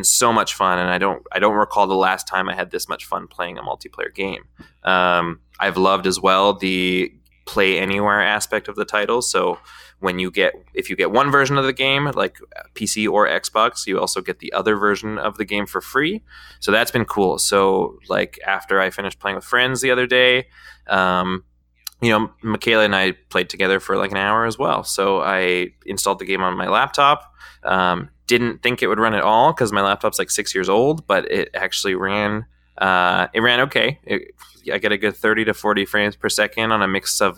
so much fun, and I don't recall the last time I had this much fun playing a multiplayer game. I've loved as well the play anywhere aspect of the title. So if you get one version of the game, like PC or Xbox, you also get the other version of the game for free. So that's been cool. So like after I finished playing with friends the other day, Michaela and I played together for like an hour as well. So I installed the game on my laptop. Didn't think it would run at all because my laptop's like 6 years old, but it actually ran. It ran okay. I get a good 30 to 40 frames per second on a mix of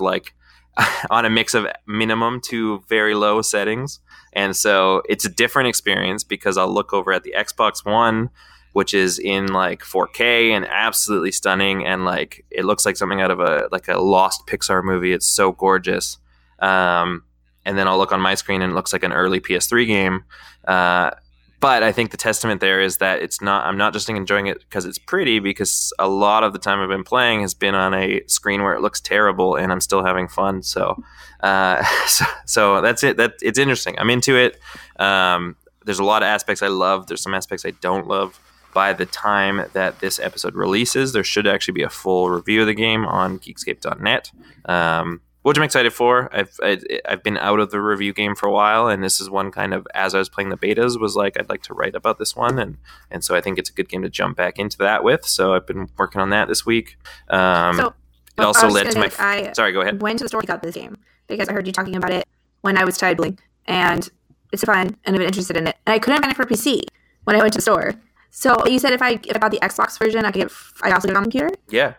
minimum to very low settings. And so it's a different experience because I'll look over at the Xbox One, which is in like 4K and absolutely stunning, and like it looks like something out of a lost Pixar movie. It's so gorgeous. And then I'll look on my screen and it looks like an early PS3 game. But I think the testament there is that I'm not just enjoying it because it's pretty, because a lot of the time I've been playing has been on a screen where it looks terrible and I'm still having fun. So that's it. It's interesting. I'm into it. There's a lot of aspects I love. There's some aspects I don't love. By the time that this episode releases, there should actually be a full review of the game on Geekscape.net, which I'm excited for. I've been out of the review game for a while, and this is one kind of, as I was playing the betas, was like, I'd like to write about this one, and so I think it's a good game to jump back into that with. So I've been working on that this week. It also led to sorry, go ahead. Went to the store and got this game because I heard you talking about it when I was tidying, and it's fun, and I've been interested in it. And I couldn't find it for PC when I went to the store. So you said if I bought the Xbox version, I also get it on the computer? Yeah.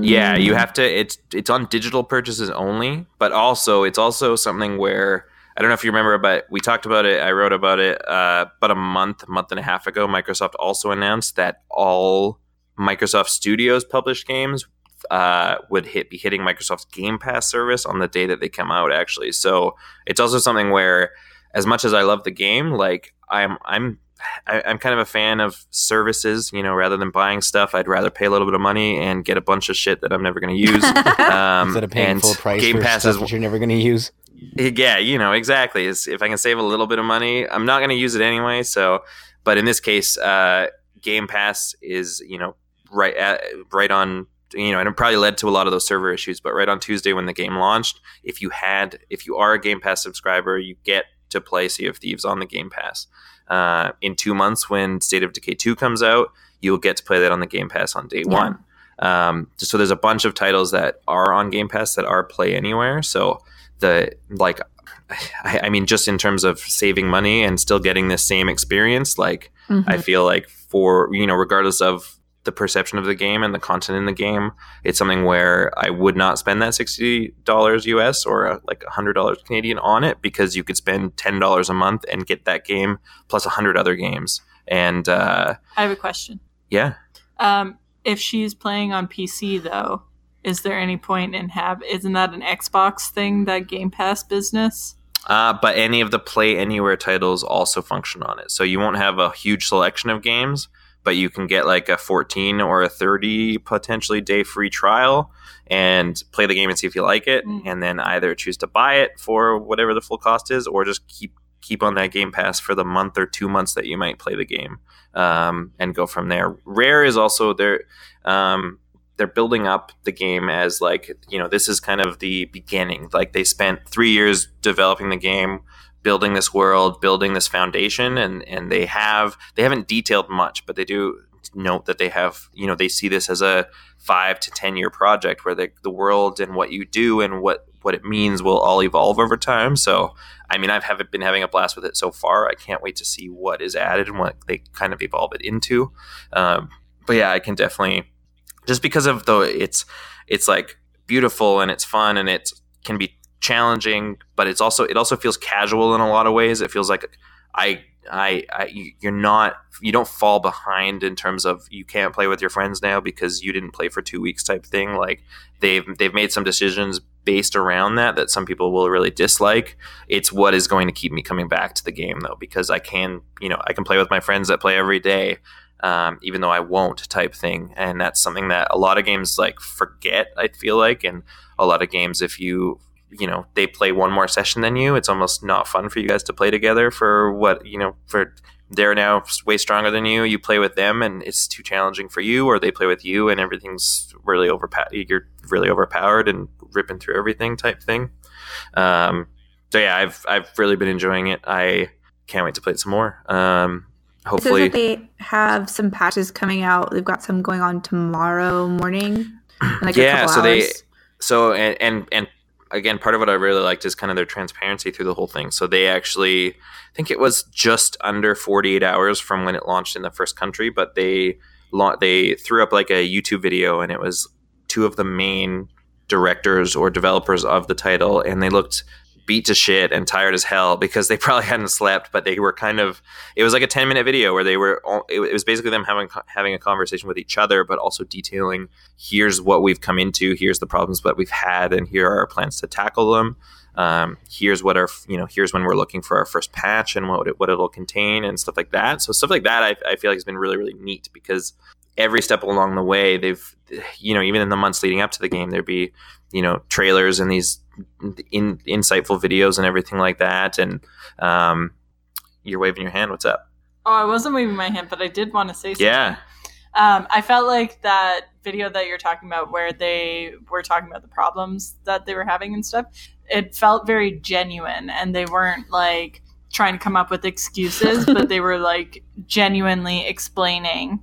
Yeah, you have to. It's on digital purchases only, but also it's also something where, I don't know if you remember, but we talked about it. I wrote about it about a month and a half ago. Microsoft also announced that all Microsoft Studios published games would be hitting Microsoft's Game Pass service on the day that they come out, actually. So it's also something where, as much as I love the game, like I'm kind of a fan of services, rather than buying stuff. I'd rather pay a little bit of money and get a bunch of shit that I'm never going to use. Instead of paying full price Game Pass for stuff that you're never going to use. Yeah, exactly. If I can save a little bit of money, I'm not going to use it anyway. So, but in this case, Game Pass is, right on. And it probably led to a lot of those server issues. But right on Tuesday when the game launched, if you are a Game Pass subscriber, you get to play Sea of Thieves on the Game Pass. In 2 months, when State of Decay 2 comes out, you'll get to play that on the Game Pass on day one. So there's a bunch of titles that are on Game Pass that are play anywhere. So just in terms of saving money and still getting the same experience, I feel like for, regardless of the perception of the game and the content in the game, it's something where I would not spend that $60 US or like $100 Canadian on it, because you could spend $10 a month and get that game plus 100 other games. And I have a question. Yeah. If she's playing on PC though, is there any point in isn't that an Xbox thing, that Game Pass business? But any of the Play Anywhere titles also function on it. So you won't have a huge selection of games, but you can get like a 14 or a 30 potentially day free trial and play the game and see if you like it, and then either choose to buy it for whatever the full cost is or just keep on that Game Pass for the month or 2 months that you might play the game, and go from there. Rare is also there. They're building up the game as like, you know, this is kind of the beginning. Like they spent 3 years developing the game, building this world, building this foundation, and they haven't detailed much, but they do note that they have, you know, they see this as a 5 to 10 year project where the world and what you do and what it means will all evolve over time. So, I mean, I've been having a blast with it so far. I can't wait to see what is added and what they kind of evolve it into. But yeah, I can definitely, just because of though it's like beautiful and it's fun and it can be challenging, but it also feels casual in a lot of ways. It feels like you don't fall behind in terms of you can't play with your friends now because you didn't play for 2 weeks type thing. Like they've made some decisions based around that some people will really dislike. It's what is going to keep me coming back to the game though, because I can play with my friends that play every day. Even though I won't type thing. And that's something that a lot of games like forget, I feel like. And a lot of games, if you know, they play one more session than you, it's almost not fun for you guys to play together for they're now way stronger than you. You play with them and it's too challenging for you, or they play with you and everything's really you're really overpowered and ripping through everything type thing. So yeah, I've really been enjoying it. I can't wait to play it some more. Hopefully it says that they have some patches coming out. They've got some going on tomorrow morning. And again, part of what I really liked is kind of their transparency through the whole thing. So they actually, I think it was just under 48 hours from when it launched in the first country, but they threw up like a YouTube video, and it was two of the main directors or developers of the title, and they looked beat to shit and tired as hell because they probably hadn't slept, but they were it was like a 10-minute video where it was basically them having a conversation with each other, but also detailing, here's what we've come into, here's the problems that we've had, and here are our plans to tackle them. Here's what here's when we're looking for our first patch and what it'll contain and stuff like that. So stuff like that, I feel like has been really, really neat because every step along the way, they've, you know, even in the months leading up to the game, there'd be, you know, trailers and these insightful videos and everything like that. And you're waving your hand. What's up? Oh, I wasn't waving my hand, but I did want to say something. Yeah. I felt like that video that you're talking about where they were talking about the problems that they were having and stuff, it felt very genuine, and they weren't like trying to come up with excuses, but they were like genuinely explaining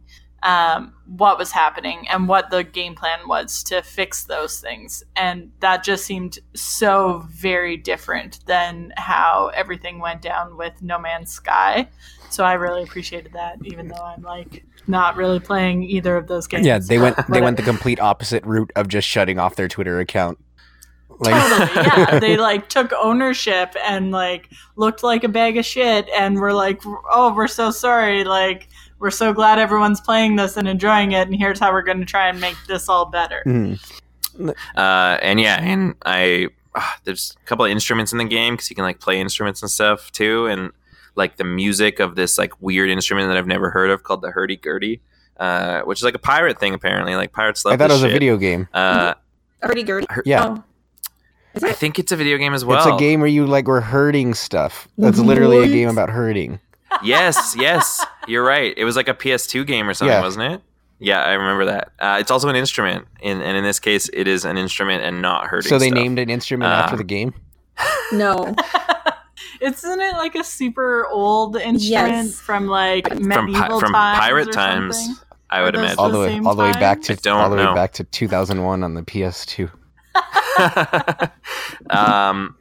what was happening and what the game plan was to fix those things. And that just seemed so very different than how everything went down with No Man's Sky. So I really appreciated that, even though I'm like not really playing either of those games. Yeah, they went the complete opposite route of just shutting off their Twitter account. Totally, yeah. They like took ownership and like looked like a bag of shit and were like, oh, we're so sorry, like we're so glad everyone's playing this and enjoying it, and here's how we're going to try and make this all better. Mm-hmm. There's a couple of instruments in the game because you can like play instruments and stuff too, and like the music of this like weird instrument that I've never heard of called the hurdy-gurdy, which is like a pirate thing apparently. Like pirates love. I thought it was a video game. Hurdy-gurdy. Yeah. Oh. I think it's a video game as well. It's a game where you like were herding stuff. That's literally a game about herding. Yes, you're right. It was like a PS2 game or something, wasn't it? Yeah, I remember that. It's also an instrument, and in this case, it is an instrument and not herding. So they named an instrument after the game? No. Isn't it like a super old instrument from like medieval from times, pirate or times? Something? I would imagine all the way back to 2001 on the PS2.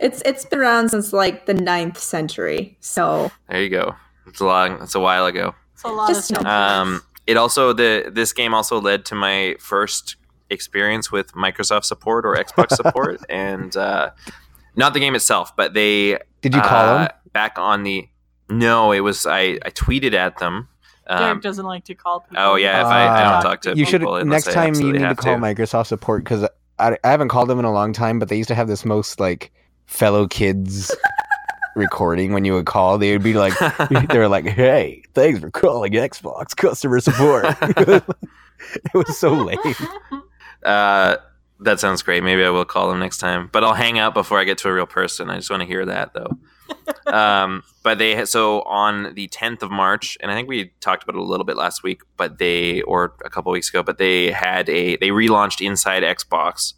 It's been around since like the 9th century. So there you go. It's a while ago. It's a lot of stuff. This game also led to my first experience with Microsoft support or Xbox support, and not the game itself, but they did you call them back on the? No, it was I tweeted at them. Derek doesn't like to call people. Oh yeah, if I don't talk to you people, should next time you need to call Microsoft support because I haven't called them in a long time, but they used to have this most like fellow kids recording when you would call, they would be like, they were like, "Hey, thanks for calling Xbox customer support." It was so lame. That sounds great. Maybe I will call them next time, but I'll hang out before I get to a real person. I just want to hear that though. But they, so on the 10th of March, and I think we talked about it a little bit last week, but they, or a couple weeks ago, but they had they relaunched Inside Xbox,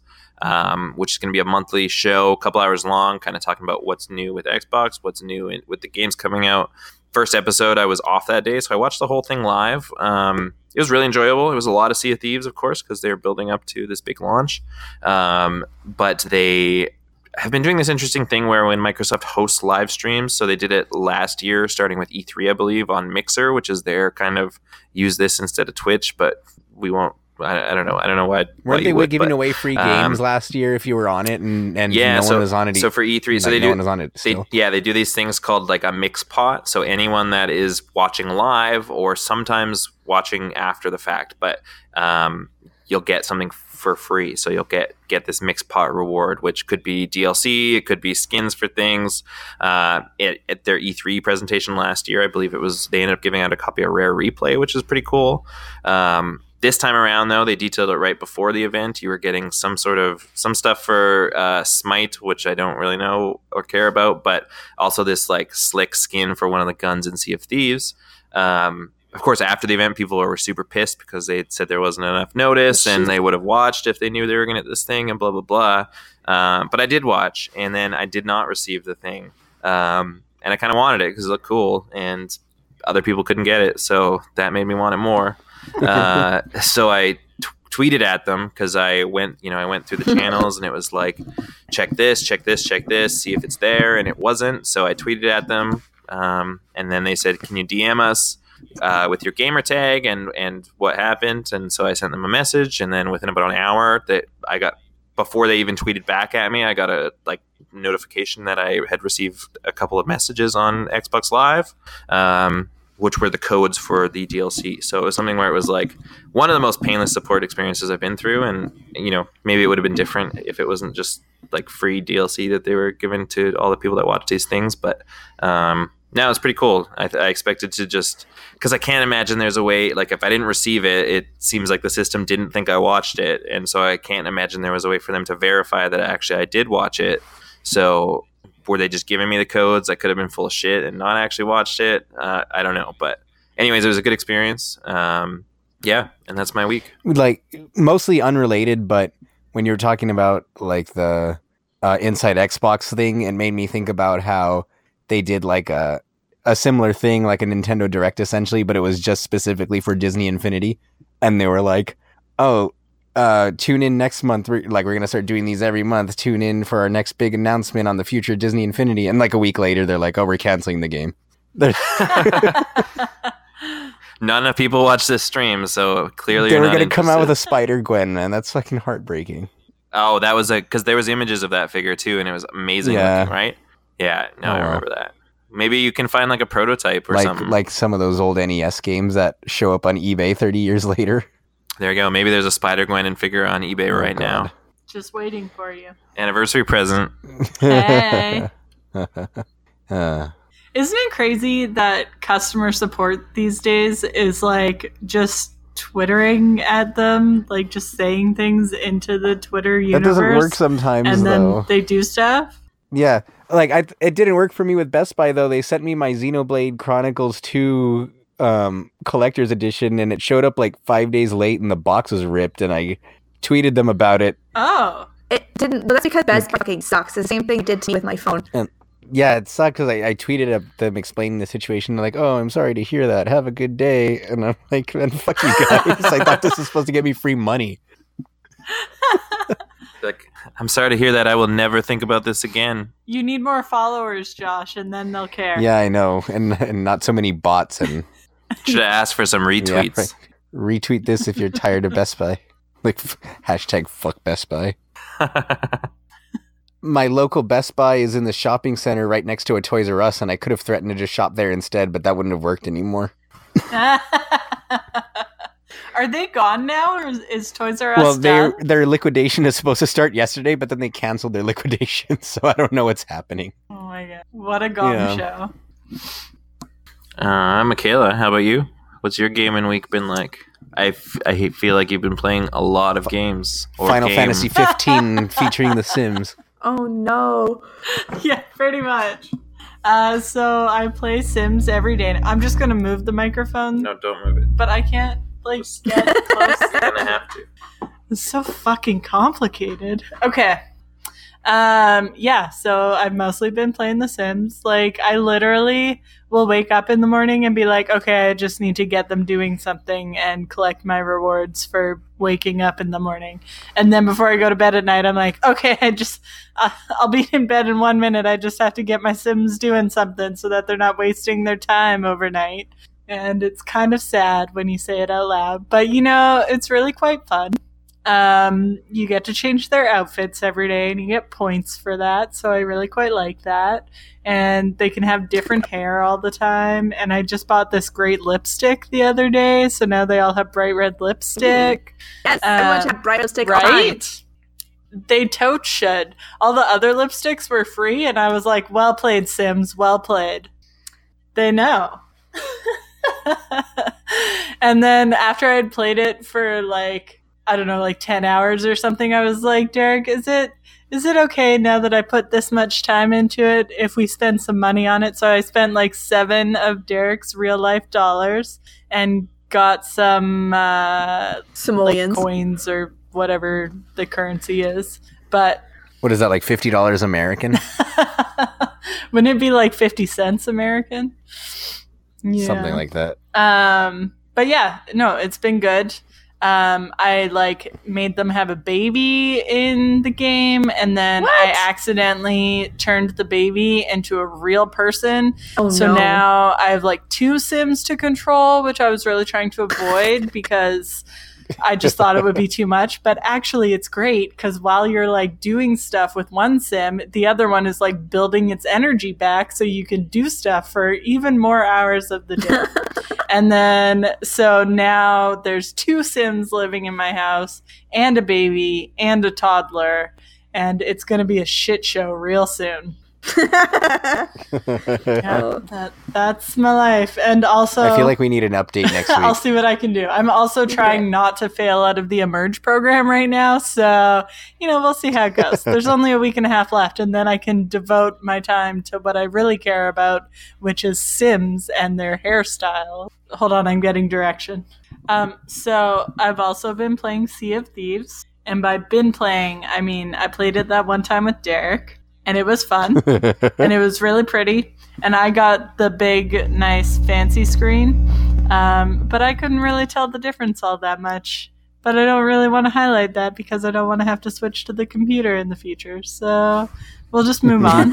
which is going to be a monthly show, a couple hours long, kind of talking about what's new with Xbox, what's new with the games coming out. First episode, I was off that day, so I watched the whole thing live. It was really enjoyable. It was a lot of Sea of Thieves, of course, because they're building up to this big launch. But they have been doing this interesting thing where when Microsoft hosts live streams, so they did it last year, starting with E3, I believe, on Mixer, which is their kind of use this instead of Twitch, but we won't. I don't know. I don't know why. Weren't they giving away free games last year if you were on it, and yeah, no one was on it. So for E3, like, so they do. No one was on it still. They do these things called like a mix pot. So anyone that is watching live or sometimes watching after the fact, but you'll get something for free. So you'll get this mix pot reward, which could be DLC, it could be skins for things. At their E3 presentation last year, I believe it was, they ended up giving out a copy of Rare Replay, which is pretty cool. This time around, though, they detailed it right before the event. You were getting some stuff for Smite, which I don't really know or care about, but also this like slick skin for one of the guns in Sea of Thieves. Of course, after the event, people were super pissed because they said there wasn't enough notice and they would have watched if they knew they were going to get this thing and blah, blah, blah. But I did watch, and then I did not receive the thing. And I kind of wanted it because it looked cool, and other people couldn't get it, so that made me want it more. So I tweeted at them because I went through the channels and it was like, check this, see if it's there. And it wasn't. So I tweeted at them. And then they said, can you DM us with your gamer tag and what happened? And so I sent them a message. And then within about an hour that I got, before they even tweeted back at me, I got a notification that I had received a couple of messages on Xbox Live. Which were the codes for the DLC. So it was something where it was like one of the most painless support experiences I've been through. And, you know, maybe it would have been different if it wasn't just like free DLC that they were giving to all the people that watch these things. But no, it's pretty cool. I expected to just, because I can't imagine there's a way, like if I didn't receive it, it seems like the system didn't think I watched it. And so I can't imagine there was a way for them to verify that actually I did watch it. So were they just giving me the codes? I could have been full of shit and not actually watched it. I don't know. But anyways, it was a good experience. And that's my week. Like, mostly unrelated, but when you were talking about like the Inside Xbox thing, it made me think about how they did like a similar thing, like a Nintendo Direct essentially, but it was just specifically for Disney Infinity. And they were like, oh, tune in next month. We're going to start doing these every month. Tune in for our next big announcement on the future Disney Infinity. And like a week later, they're like, oh, we're canceling the game. Not enough people watch this stream, so clearly they were going to come out with a Spider-Gwen, man. That's fucking heartbreaking. Oh, that was because there was images of that figure too, and it was amazing looking, right? Yeah, no, I remember that. Maybe you can find like a prototype or something. Like some of those old NES games that show up on eBay 30 years later. There you go. Maybe there's a Spider-Gwen figure on eBay right now. Just waiting for you. Anniversary present. Hey. Isn't it crazy that customer support these days is like just twittering at them, like just saying things into the Twitter universe? That doesn't work sometimes, and then they do stuff? Yeah. Like, it didn't work for me with Best Buy, though. They sent me my Xenoblade Chronicles 2... collector's edition, and it showed up like 5 days late and the box was ripped, and I tweeted them about it. Oh, it didn't, but that's because Best Buy fucking sucks. The same thing it did to me with my phone. Yeah, it sucked because I tweeted at them explaining the situation. They're like, oh, I'm sorry to hear that, have a good day. And I'm like, man, fuck you guys. I thought this was supposed to get me free money. Like, I'm sorry to hear that. I will never think about this again. You need more followers, Josh, and then they'll care. Yeah, I know. And not so many bots and should I ask for some retweets? Yeah, right. Retweet this if you're tired of Best Buy. Like, hashtag fuck Best Buy. My local Best Buy is in the shopping center right next to a Toys R Us, and I could have threatened to just shop there instead, but that wouldn't have worked anymore. Are they gone now, or is Toys R Us done? Their liquidation is supposed to start yesterday, but then they canceled their liquidation, so I don't know what's happening. Oh, my God. What a gong show. Michaela, how about you? What's your gaming week been like? I feel like you've been playing a lot of games. Fantasy 15 featuring The Sims. Oh, no. Yeah, pretty much. So I play Sims every day. I'm just going to move the microphone. No, don't move it. But I can't, like, get close. You're going to have to. It's so fucking complicated. Okay. Yeah, so I've mostly been playing The Sims. Like, I literally will wake up in the morning and be like, okay, I just need to get them doing something and collect my rewards for waking up in the morning. And then before I go to bed at night, I'm like, okay, I'll be in bed in 1 minute. I just have to get my Sims doing something so that they're not wasting their time overnight. And it's kind of sad when you say it out loud. But, you know, it's really quite fun. You get to change their outfits every day and you get points for that. So I really quite like that. And they can have different hair all the time. And I just bought this great lipstick the other day. So now they all have bright red lipstick. Yes, I want to have bright lipstick. Right? They totes should. All the other lipsticks were free. And I was like, well played, Sims. Well played. They know. And then after I'd played it for like... I don't know, like 10 hours or something, I was like, Derek, is it okay now that I put this much time into it if we spend some money on it? So I spent like 7 of Derek's real life dollars and got some like coins or whatever the currency is. But what is that, like $50 American? Wouldn't it be like 50 cents American? Yeah. Something like that. But yeah, no, it's been good. I like made them have a baby in the game, and then I accidentally turned the baby into a real person. Oh, so now I have like 2 Sims to control, which I was really trying to avoid because I just thought it would be too much. But actually, it's great because while you're like doing stuff with one Sim, the other one is like building its energy back so you can do stuff for even more hours of the day. And then, so now there's 2 Sims living in my house, and a baby, and a toddler, and it's going to be a shit show real soon. Yeah, that's my life. And also... I feel like we need an update next week. I'll see what I can do. I'm also trying not to fail out of the Emerge program right now, so, you know, we'll see how it goes. There's only a week and a half left, and then I can devote my time to what I really care about, which is Sims and their hairstyle. Hold on, I'm getting direction. So I've also been playing Sea of Thieves, and by been playing, I mean I played it that one time with Derek. And it was fun, and it was really pretty, and I got the big, nice, fancy screen, but I couldn't really tell the difference all that much, but I don't really want to highlight that because I don't want to have to switch to the computer in the future, so we'll just move on.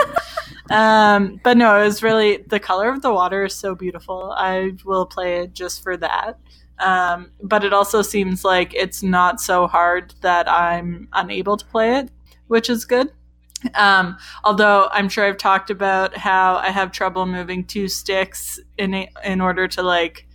But no, it was really, the color of the water is so beautiful. I will play it just for that. But it also seems like it's not so hard that I'm unable to play it, which is good. Although I'm sure I've talked about how I have trouble moving 2 sticks in order to like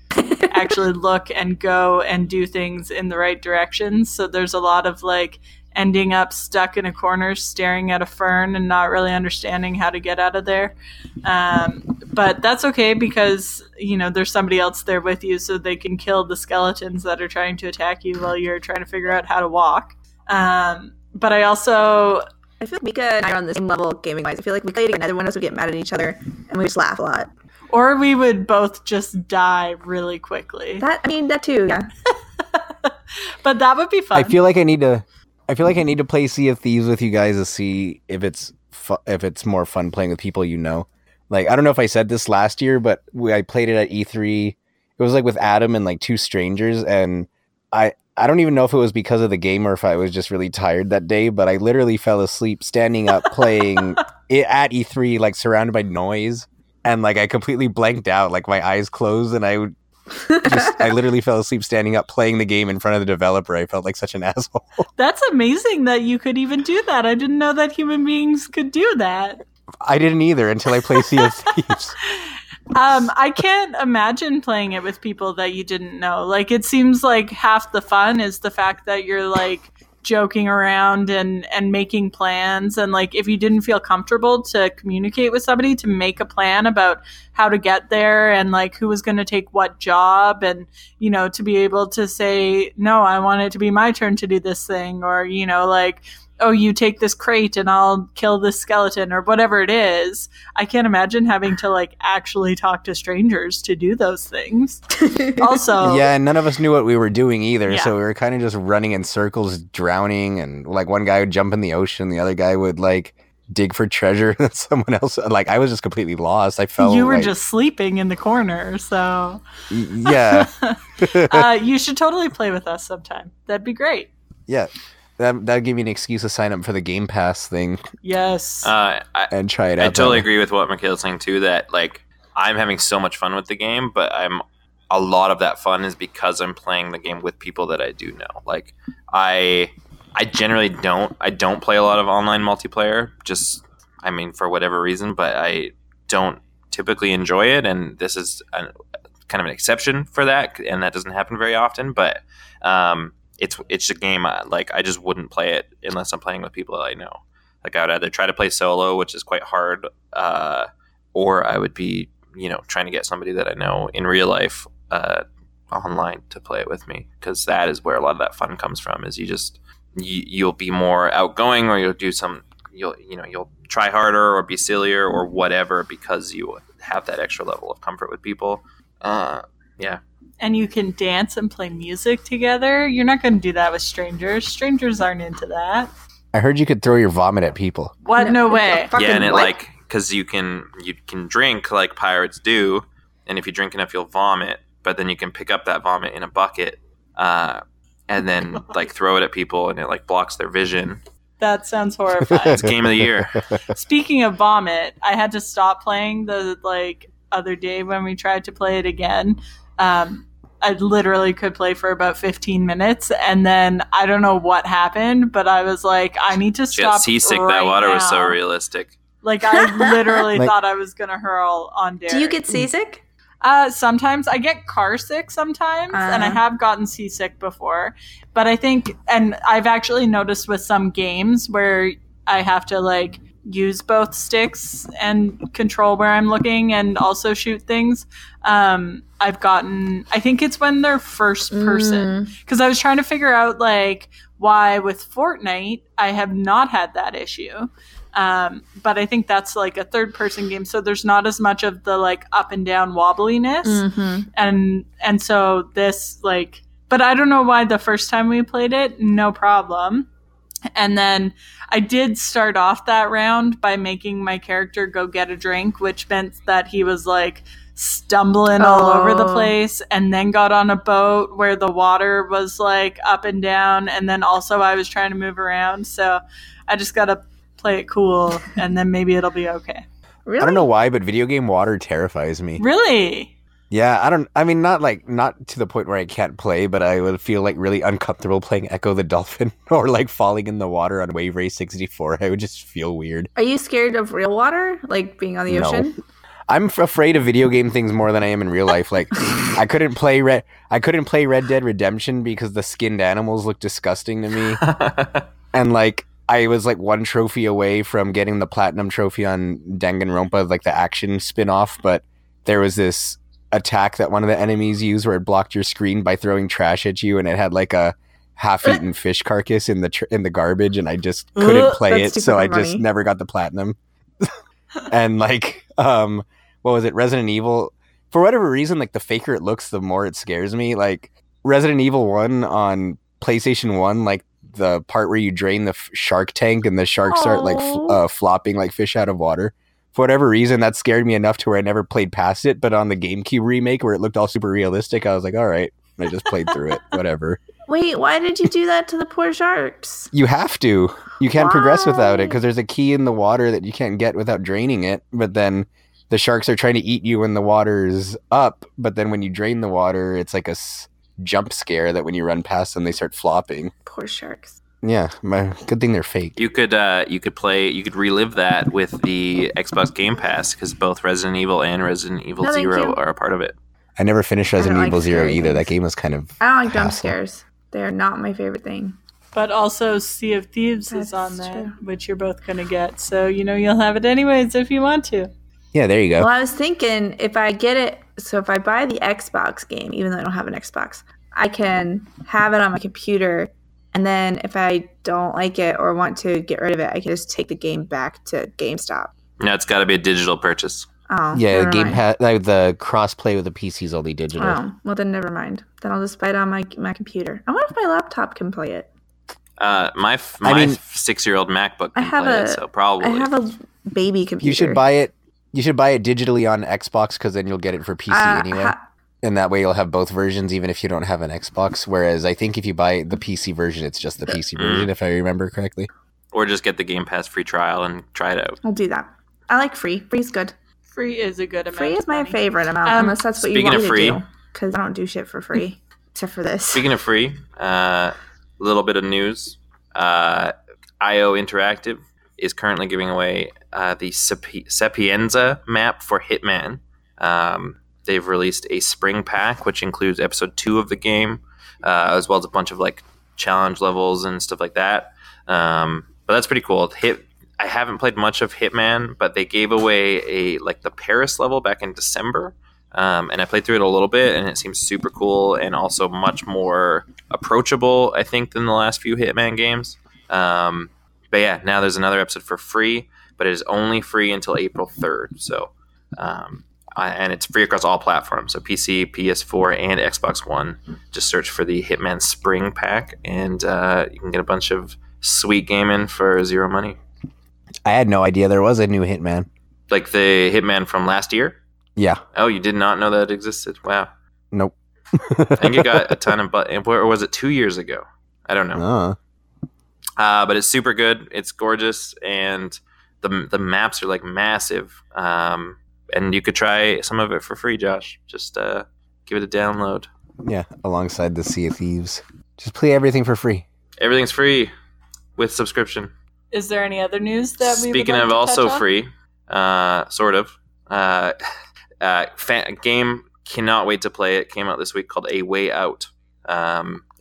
actually look and go and do things in the right direction. So there's a lot of like ending up stuck in a corner, staring at a fern and not really understanding how to get out of there. But that's okay because, you know, there's somebody else there with you so they can kill the skeletons that are trying to attack you while you're trying to figure out how to walk. But I feel like Mika and I are on the same level gaming-wise. I feel like we played and everyone else would get mad at each other, and we just laugh a lot. Or we would both just die really quickly. That too, yeah. But that would be fun. I feel like I need to play Sea of Thieves with you guys to see if it's more fun playing with people you know. Like, I don't know if I said this last year, but I played it at E3. It was like with Adam and like 2 strangers, and I don't even know if it was because of the game or if I was just really tired that day, but I literally fell asleep standing up playing it at E3, like surrounded by noise. And like, I completely blanked out, like my eyes closed and I literally fell asleep standing up playing the game in front of the developer. I felt like such an asshole. That's amazing that you could even do that. I didn't know that human beings could do that. I didn't either until I played Sea of Thieves. I can't imagine playing it with people that you didn't know. Like, it seems like half the fun is the fact that you're like joking around and making plans. And like, if you didn't feel comfortable to communicate with somebody, to make a plan about how to get there and like who was going to take what job, and, you know, to be able to say, no, I want it to be my turn to do this thing, or, you know, like, oh, you take this crate and I'll kill this skeleton, or whatever it is. I can't imagine having to like actually talk to strangers to do those things. Also, yeah, and none of us knew what we were doing either. Yeah. So we were kind of just running in circles, drowning, and like one guy would jump in the ocean, the other guy would like dig for treasure, and someone else, like, I was just completely lost. I felt you were like, just sleeping in the corner. So yeah, you should totally play with us sometime. That'd be great. Yeah. That'd give me an excuse to sign up for the Game Pass thing. Yes. And try it out. I totally agree with what Michaela's saying, too, that like I'm having so much fun with the game, but a lot of that fun is because I'm playing the game with people that I do know. Like I generally don't play a lot of online multiplayer, just, I mean, for whatever reason, but I don't typically enjoy it, and this is kind of an exception for that, and that doesn't happen very often, but it's a game like I just wouldn't play it unless I'm playing with people that I know. Like I would either try to play solo, which is quite hard, or I would be, you know, trying to get somebody that I know in real life online to play it with me, because that is where a lot of that fun comes from. Is you just you'll be more outgoing, or you'll try harder or be sillier or whatever, because you have that extra level of comfort with people. Yeah. And you can dance and play music together. You're not going to do that with strangers. Strangers aren't into that. I heard you could throw your vomit at people. What? No way. Yeah, and it what? Like, because you can drink like pirates do, and if you drink enough, you'll vomit. But then you can pick up that vomit in a bucket, and then like throw it at people, and it like blocks their vision. That sounds horrifying. It's game of the year. Speaking of vomit, I had to stop playing the like other day when we tried to play it again. I literally could play for about 15 minutes, and then I don't know what happened, but I was like, I need to stop. Yeah, seasick. Right, that water now was so realistic. Like I literally thought I was going to hurl on Derek. Do you get seasick? Sometimes I get car sick sometimes, and I have gotten seasick before, but I think, and I've actually noticed with some games where I have to like use both sticks and control where I'm looking and also shoot things. I've gotten, I think it's when they're first person, because I was trying to figure out like why with Fortnite I have not had that issue. But I think that's like a third person game, so there's not as much of the like up and down wobbliness. Mm-hmm. And so this like, but I don't know why the first time we played it, no problem. And then I did start off that round by making my character go get a drink, which meant that he was like stumbling all over the place, and then got on a boat where the water was like up and down. And then also I was trying to move around. So I just got to play it cool, and then maybe it'll be okay. Really? I don't know why, but video game water terrifies me. Really? Yeah, I mean, not to the point where I can't play, but I would feel like really uncomfortable playing Echo the Dolphin or like falling in the water on Wave Race 64. I would just feel weird. Are you scared of real water? Like being on the ocean? No. I'm afraid of video game things more than I am in real life. Like I couldn't play Red Dead Redemption because the skinned animals looked disgusting to me. And like I was like one trophy away from getting the platinum trophy on Danganronpa, like the action spin-off, but there was this attack that one of the enemies used where it blocked your screen by throwing trash at you, and it had like a half-eaten fish carcass in the garbage, and I just couldn't play it, so I just never got the platinum. And like what was it, Resident Evil, for whatever reason, like the faker it looks, the more it scares me. Like Resident Evil 1 on PlayStation 1, like the part where you drain the shark tank and the sharks start like flopping like fish out of water. For whatever reason, that scared me enough to where I never played past it. But on the GameCube remake, where it looked all super realistic, I was like, all right. And I just played through it. Whatever. Wait, why did you do that to the poor sharks? You have to. You can't progress without it, because there's a key in the water that you can't get without draining it. But then the sharks are trying to eat you when the water's up. But then when you drain the water, it's like a jump scare that when you run past them, they start flopping. Poor sharks. Yeah, good thing they're fake. You could relive that with the Xbox Game Pass, because both Resident Evil and Resident Evil 0 are a part of it. I never finished Resident Evil 0 either. That game was kind of I don't like jump scares. They are not my favorite thing. But also Sea of Thieves is on there, which you're both going to get. So, you know, you'll have it anyways if you want to. Yeah, there you go. Well, I was thinking if I get it, so if I buy the Xbox game, even though I don't have an Xbox, I can have it on my computer. And then if I don't like it or want to get rid of it, I can just take the game back to GameStop. No, it's got to be a digital purchase. Oh, yeah, the game like the cross-play with the PC is only digital. Oh, well then never mind. Then I'll just buy it on my computer. I wonder if my laptop can play it. My 6-year-old MacBook can play it, so probably. I have a baby computer. You should buy it digitally on Xbox because then you'll get it for PC anyway. And that way you'll have both versions even if you don't have an Xbox. Whereas I think if you buy the PC version, it's just the PC version if I remember correctly. Or just get the Game Pass free trial and try it out. I'll do that. I like free. Free's good. Free is a good amount. Free is my favorite amount, unless that's what you want me to do. Because I don't do shit for free, except for this. Speaking of free, a little bit of news. IO Interactive is currently giving away the Sapienza map for Hitman. They've released a spring pack, which includes episode 2 of the game, as well as a bunch of like challenge levels and stuff like that. But that's pretty cool. I haven't played much of Hitman, but they gave away the Paris level back in December, and I played through it a little bit, and it seems super cool and also much more approachable, I think, than the last few Hitman games. But yeah, now there's another episode for free, but it is only free until April 3rd. So, and it's free across all platforms, so PC, PS4, and Xbox One. Just search for the Hitman Spring Pack, and you can get a bunch of sweet gaming for zero money. I had no idea there was a new Hitman. Like the Hitman from last year? Yeah. Oh, you did not know that existed? Wow. Nope. I think it got a ton of... Or was it 2 years ago? I don't know. But it's super good. It's gorgeous. And the maps are like massive. And you could try some of it for free, Josh. Just give it a download. Yeah, alongside the Sea of Thieves. Just play everything for free. Everything's free with subscription. Is there any other news that we Speaking would like of to also touch on? Free, sort of, a game cannot wait to play. It came out this week called A Way Out.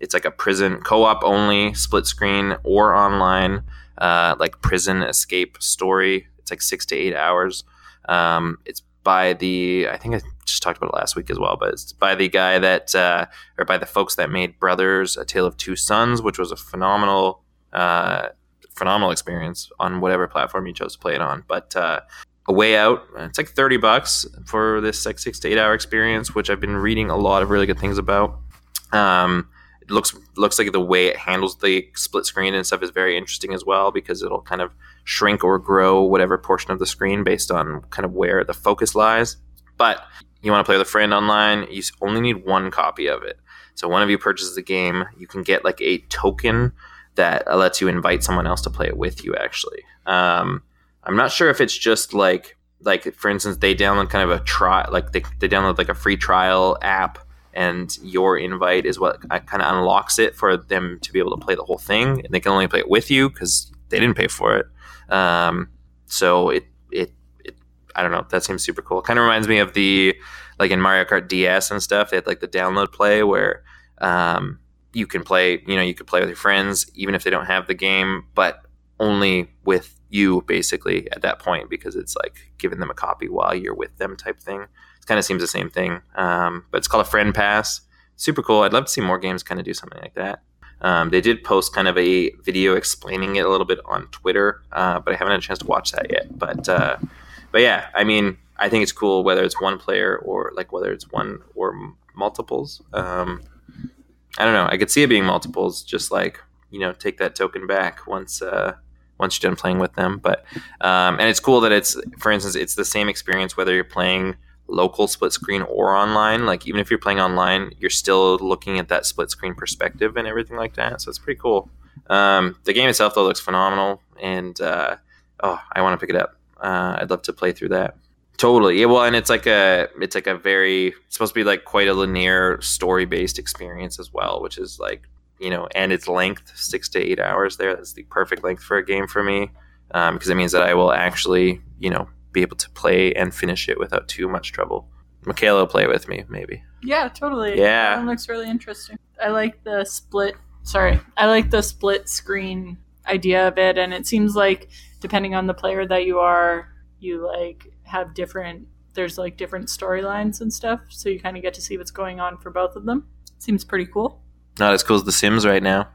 It's like a prison co-op only split screen or online like prison escape story. It's like 6 to 8 hours. It's by the, I think I just talked about it last week as well, but it's by the guy that, or by the folks that made Brothers, A Tale of Two Sons, which was a phenomenal experience on whatever platform you chose to play it on. But A Way Out, it's like $30 for this like 6 to 8 hour experience, which I've been reading a lot of really good things about. It looks like the way it handles the split screen and stuff is very interesting as well, because it'll kind of shrink or grow whatever portion of the screen based on kind of where the focus lies. But you want to play with a friend online, you only need one copy of it. So one of you purchases the game, you can get like a token that lets you invite someone else to play it with you, actually. I'm not sure if it's just like for instance, they download kind of a trial, like they download like a free trial app, and your invite is what kind of unlocks it for them to be able to play the whole thing. And they can only play it with you because they didn't pay for it. So it I don't know, that seems super cool. It kind of reminds me of the, like in Mario Kart DS and stuff, they had like the download play where, you can play, you could play with your friends, even if they don't have the game, but only with you basically at that point, because it's like giving them a copy while you're with them type thing. It kind of seems the same thing, but it's called a friend pass. Super cool. I'd love to see more games kind of do something like that. They did post kind of a video explaining it a little bit on Twitter, but I haven't had a chance to watch that yet. But yeah, I mean, I think it's cool whether it's one player or like whether it's one or multiples. I don't know. I could see it being multiples, just like, take that token back once you're done playing with them. But and it's cool that it's, for instance, it's the same experience whether you're playing local split screen or online. Like even if you're playing online, you're still looking at that split screen perspective and everything like that. So it's pretty cool. The game itself though looks phenomenal, and I want to pick it up. I'd love to play through that. Totally. Yeah, well, and it's supposed to be like quite a linear story-based experience as well, which is like, and its length, 6 to 8 hours there. That's the perfect length for a game for me, because it means that I will actually, be able to play and finish it without too much trouble. Michaela will play with me, maybe. Yeah, totally. Yeah. That one looks really interesting. I like the split Sorry. I like the split screen idea of it, and it seems like depending on the player that you are, you like have different, there's like different storylines and stuff, so you kind of get to see what's going on for both of them. Seems pretty cool. Not as cool as The Sims right now.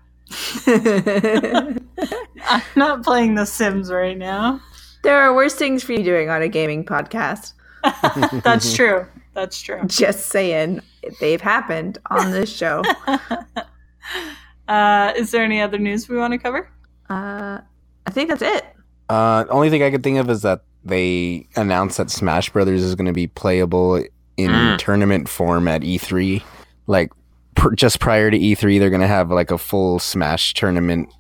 I'm not playing The Sims right now. There are worse things for you doing on a gaming podcast. That's true. That's true. Just saying. They've happened on this show. Is there any other news we want to cover? I think that's it. Only thing I could think of is that they announced that Smash Brothers is going to be playable in tournament form at E3. Like, just prior to E3, they're going to have like a full Smash tournament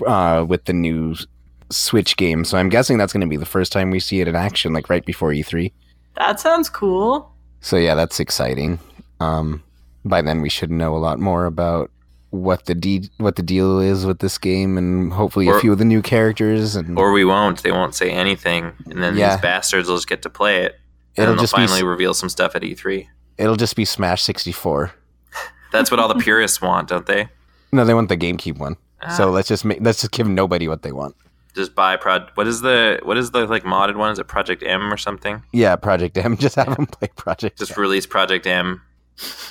with the new Switch game. So I'm guessing that's going to be the first time we see it in action, like right before E3. That sounds cool. So yeah, that's exciting. By then we should know a lot more about what the deal is with this game, and hopefully a few of the new characters. Or we won't. They won't say anything, and then these bastards will just get to play it. And they'll finally reveal some stuff at E3. It'll just be Smash 64. That's what all the purists want, don't they? No, they want the GameCube one. So let's just give nobody what they want. Just buy what is the like modded one? Is it Project M or something? Yeah, Project M. Just have them play Project. Just M. Release Project M.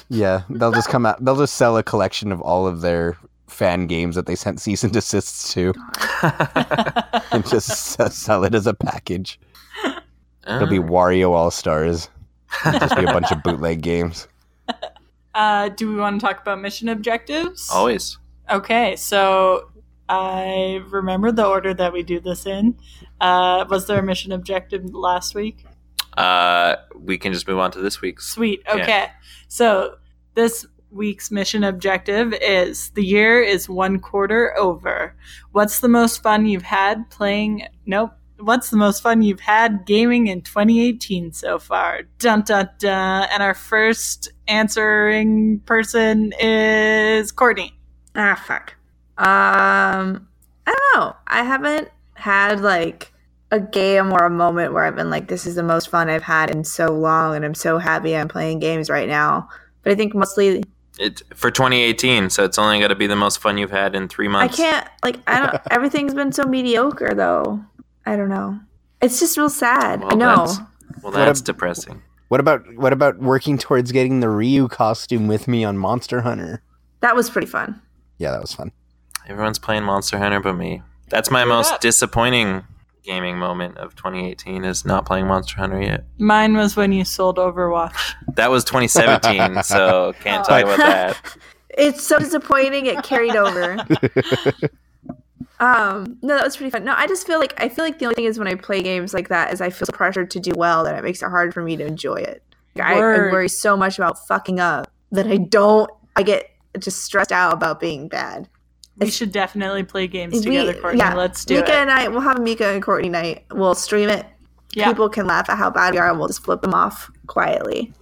Yeah, they'll just come out. They'll just sell a collection of all of their fan games that they sent cease and desists to, and just sell it as a package. It'll be Wario All Stars. It'll just be a bunch of bootleg games. Do we want to talk about mission objectives? Always. Okay, so I remember the order that we do this in. Was there a mission objective last week? We can just move on to this week's. Sweet, okay. Yeah. So this week's mission objective is, the year is 1/4 over. What's the most fun you've had What's the most fun you've had gaming in 2018 so far? Dun, dun, dun. And our first answering person is Courtney. Ah, fuck. I don't know. I haven't had, like, a game or a moment where I've been like, this is the most fun I've had in so long, and I'm so happy I'm playing games right now. But I think mostly... It's for 2018, so it's only going to be the most fun you've had in 3 months. Everything's been so mediocre, though. I don't know. It's just real sad. Well, I know. That's depressing. What about working towards getting the Ryu costume with me on Monster Hunter? That was pretty fun. Yeah, that was fun. Everyone's playing Monster Hunter but me. That's my most disappointing gaming moment of 2018 is not playing Monster Hunter yet. Mine was when you sold Overwatch. That was 2017, so can't talk about that. It's so disappointing it carried over. No, that was pretty fun. No, I feel like the only thing is when I play games like that is I feel pressured to do well that it makes it hard for me to enjoy it. Like, I worry so much about fucking up that I get just stressed out about being bad. We should definitely play games together, Courtney. Yeah, let's do it. And I will have Mika and Courtney night. We'll stream it. Yeah. People can laugh at how bad we are and we'll just flip them off quietly.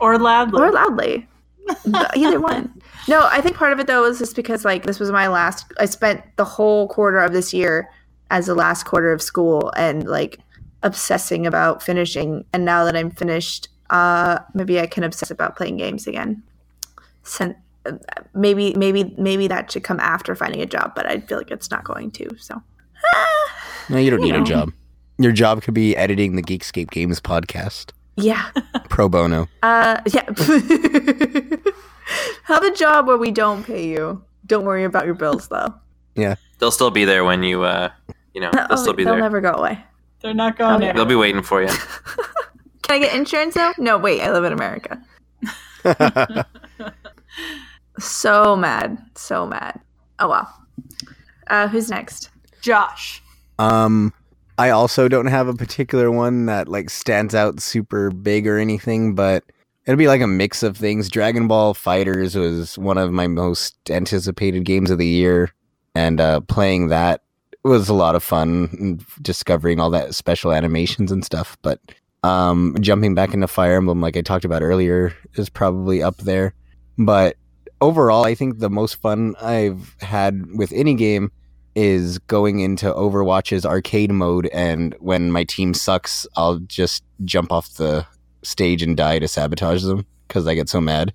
Or loudly. Either one. No, I think part of it though is just because like this was my last. I spent the whole quarter of this year as the last quarter of school and like obsessing about finishing. And now that I'm finished, maybe I can obsess about playing games again. Maybe that should come after finding a job, but I feel like it's not going to. So no, you don't need a job. Your job could be editing the Geekscape Games podcast. Yeah. Pro bono. Yeah. Have a job where we don't pay you. Don't worry about your bills, though. Yeah. They'll still be there when you, they'll still be there. They'll never go away. They're not going there. They'll be waiting for you. Can I get insurance now? No, wait. I live in America. So mad. So mad. Oh, well. Who's next? Josh. I also don't have a particular one that like stands out super big or anything, but it'll be like a mix of things. Dragon Ball FighterZ was one of my most anticipated games of the year, and playing that was a lot of fun, discovering all that special animations and stuff. But jumping back into Fire Emblem, like I talked about earlier, is probably up there. But overall, I think the most fun I've had with any game is going into Overwatch's arcade mode, and when my team sucks, I'll just jump off the stage and die to sabotage them because I get so mad.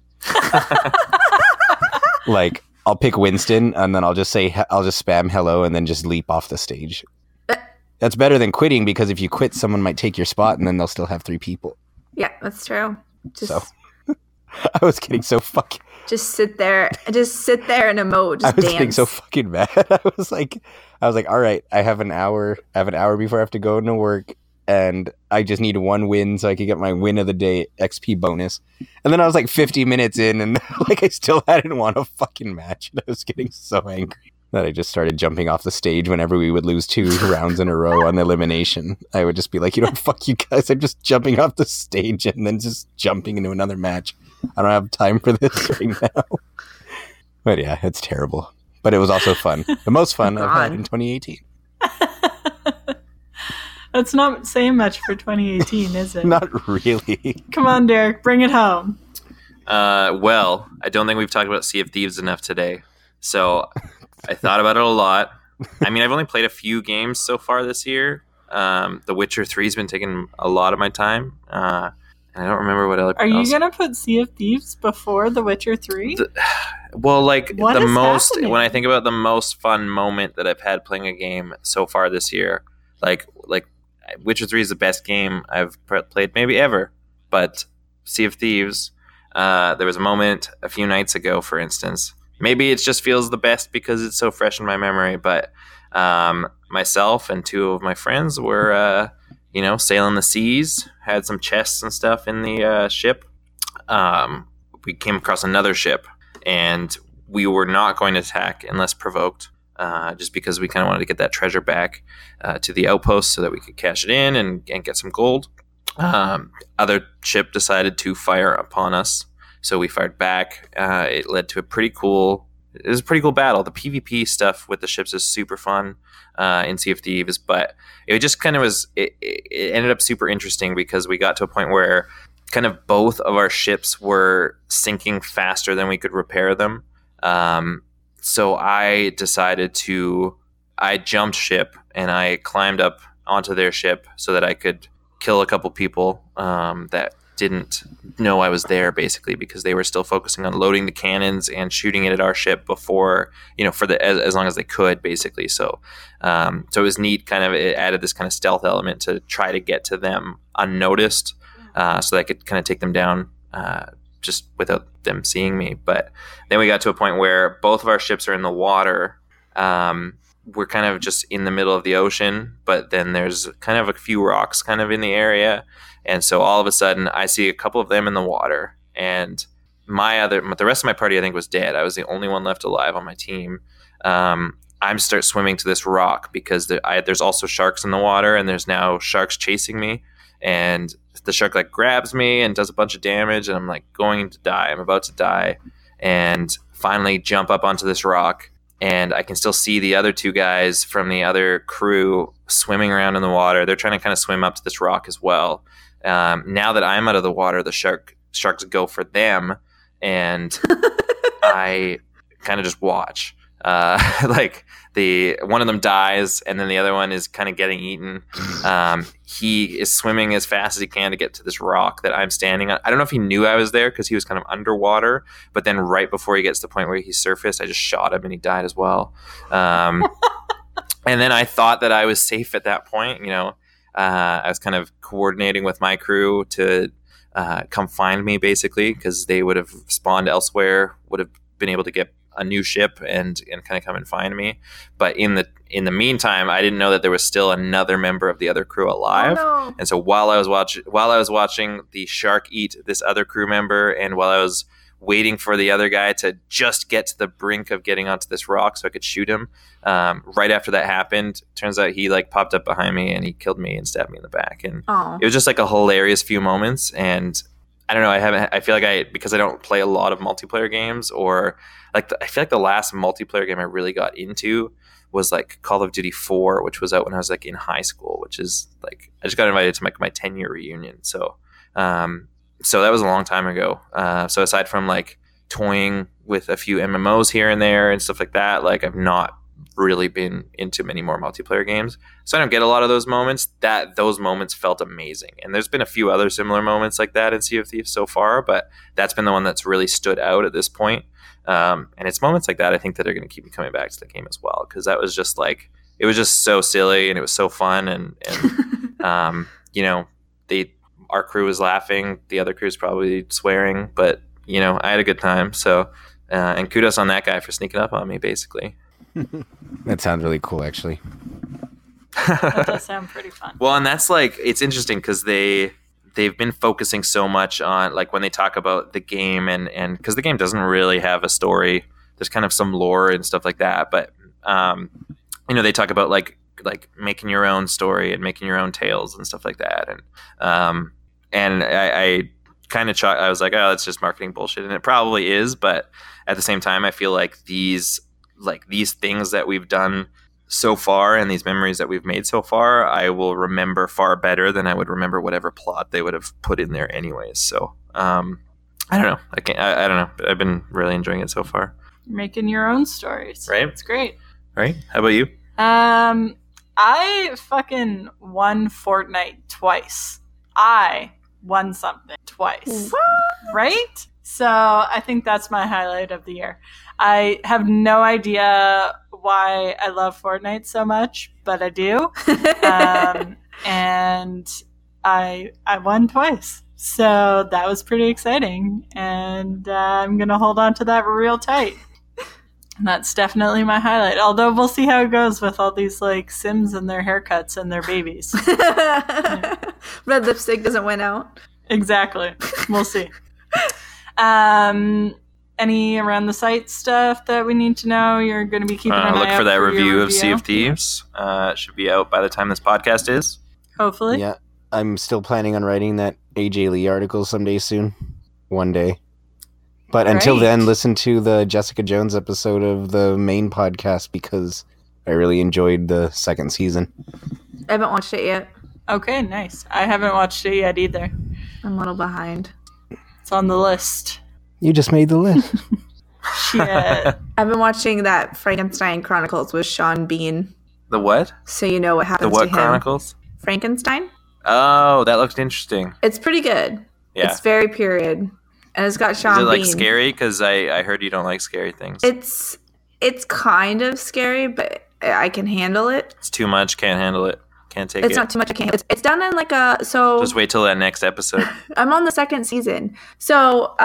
Like, I'll pick Winston, and then I'll just say, I'll just spam hello, and then just leap off the stage. That's better than quitting, because if you quit, someone might take your spot, and then they'll still have three people. Yeah, that's true. Just... So. I was getting so fucking... Just sit there and emote. Just I was dance. Getting so fucking mad. I was like, all right, I have an hour before I have to go into work, and I just need one win so I could get my win of the day XP bonus. And then I was like 50 minutes in, and like I still hadn't won a fucking match. And I was getting so angry that I just started jumping off the stage whenever we would lose two rounds in a row on the elimination. I would just be like, you know, fuck you guys. I'm just jumping off the stage and then just jumping into another match. I don't have time for this right now. But yeah, it's terrible. But it was also fun. The most fun I've had in 2018. That's not saying much for 2018, is it? Not really. Come on, Derek, bring it home. Well, I don't think we've talked about Sea of Thieves enough today. So I thought about it a lot. I mean, I've only played a few games so far this year. The Witcher 3 has been taking a lot of my time. I don't remember what other. Are you gonna put Sea of Thieves before The Witcher 3? Well, like what the most happening? When I think about the most fun moment that I've had playing a game so far this year, like Witcher 3 is the best game I've played maybe ever. But Sea of Thieves, there was a moment a few nights ago, for instance. Maybe it just feels the best because it's so fresh in my memory. But myself and two of my friends were. Sailing the seas, had some chests and stuff in the ship. We came across another ship, and we were not going to attack unless provoked, just because we kind of wanted to get that treasure back to the outpost so that we could cash it in and get some gold. Other ship decided to fire upon us, so we fired back. It led to a pretty cool battle. The PvP stuff with the ships is super fun in Sea of Thieves, but it just kind of was. It ended up super interesting because we got to a point where kind of both of our ships were sinking faster than we could repair them. So I decided I jumped ship and I climbed up onto their ship so that I could kill a couple people that didn't know I was there, basically, because they were still focusing on loading the cannons and shooting it at our ship before, for as long as they could, basically. So it was neat. Kind of, it added this kind of stealth element to try to get to them unnoticed, so that I could kind of take them down just without them seeing me. But then we got to a point where both of our ships are in the water. We're kind of just in the middle of the ocean, but then there's kind of a few rocks kind of in the area. And so all of a sudden I see a couple of them in the water, and the rest of my party, I think, was dead. I was the only one left alive on my team. I start swimming to this rock because there's also sharks in the water, and there's now sharks chasing me, and the shark like grabs me and does a bunch of damage, and I'm like going to die. I'm about to die, and finally jump up onto this rock. And I can still see the other two guys from the other crew swimming around in the water. They're trying to kind of swim up to this rock as well. Now that I'm out of the water, the sharks go for them, and I kind of just watch. One of them dies, and then the other one is kind of getting eaten. He is swimming as fast as he can to get to this rock that I'm standing on. I don't know if he knew I was there because he was kind of underwater, but then right before he gets to the point where he surfaced, I just shot him and he died as well. And then I thought that I was safe at that point. I was kind of coordinating with my crew to come find me, basically, because they would have spawned elsewhere, would have been able to get a new ship and kind of come and find me. But in the meantime, I didn't know that there was still another member of the other crew alive. Oh, no. And so while I was watching the shark eat this other crew member, and while I was waiting for the other guy to just get to the brink of getting onto this rock so I could shoot him, right after that happened, turns out he like popped up behind me and he killed me and stabbed me in the back. And it was just like a hilarious few moments. And I don't know. I feel like because I don't play a lot of multiplayer games, or I feel like the last multiplayer game I really got into was like Call of Duty 4, which was out when I was like in high school, which is like, I just got invited to my 10-year reunion. So that was a long time ago. So aside from like toying with a few MMOs here and there and stuff like that, like I've not really been into many more multiplayer games. So I don't get a lot of those moments. Those moments felt amazing. And there's been a few other similar moments like that in Sea of Thieves so far, but that's been the one that's really stood out at this point. And it's moments like that, I think, that are going to keep me coming back to the game as well, because that was just like, it was just so silly and it was so fun. And you know, our crew was laughing. The other crew's probably swearing, but, you know, I had a good time. So, and kudos on that guy for sneaking up on me, basically. That sounds really cool, actually. That does sound pretty fun. Well, and that's like, it's interesting because they've been focusing so much on, like, when they talk about the game, and because the game doesn't really have a story. There's kind of some lore and stuff like that, but you know, they talk about like making your own story and making your own tales and stuff like that. And I kind of I was like, oh, that's just marketing bullshit, and it probably is, but at the same time, I feel like these things that we've done so far and these memories that we've made so far, I will remember far better than I would remember whatever plot they would have put in there anyways. So I don't know. I don't know. I've been really enjoying it so far. You're making your own stories. Right? It's great. Right? How about you? I fucking won Fortnite twice. I won something twice. What? Right? So I think that's my highlight of the year. I have no idea why I love Fortnite so much, but I do. And I won twice. So that was pretty exciting. And I'm going to hold on to that real tight. And that's definitely my highlight. Although we'll see how it goes with all these like Sims and their haircuts and their babies. Yeah. Red lipstick doesn't win out. Exactly. We'll see. Any around the site stuff that we need to know? You're going to be keeping an eye out. Look for that review of Sea of Thieves. It should be out by the time this podcast is. Hopefully. Yeah. I'm still planning on writing that AJ Lee article someday soon. One day. But until then, listen to the Jessica Jones episode of the main podcast because I really enjoyed the second season. I haven't watched it yet. Okay, nice. I haven't watched it yet either. I'm a little behind. It's on the list. You just made the list. Shit. I've been watching that Frankenstein Chronicles with Sean Bean. The what? So you know what happens to him. The what Chronicles? Frankenstein. Oh, that looked interesting. It's pretty good. Yeah. It's very period. And it's got Sean Bean. Is it like scary? Because I heard you don't like scary things. It's kind of scary, but I can handle it. It's too much. Can't handle it. Can't take it. It's not too much. I can't. It's done in like a so. Just wait till that next episode. I'm on the second season. So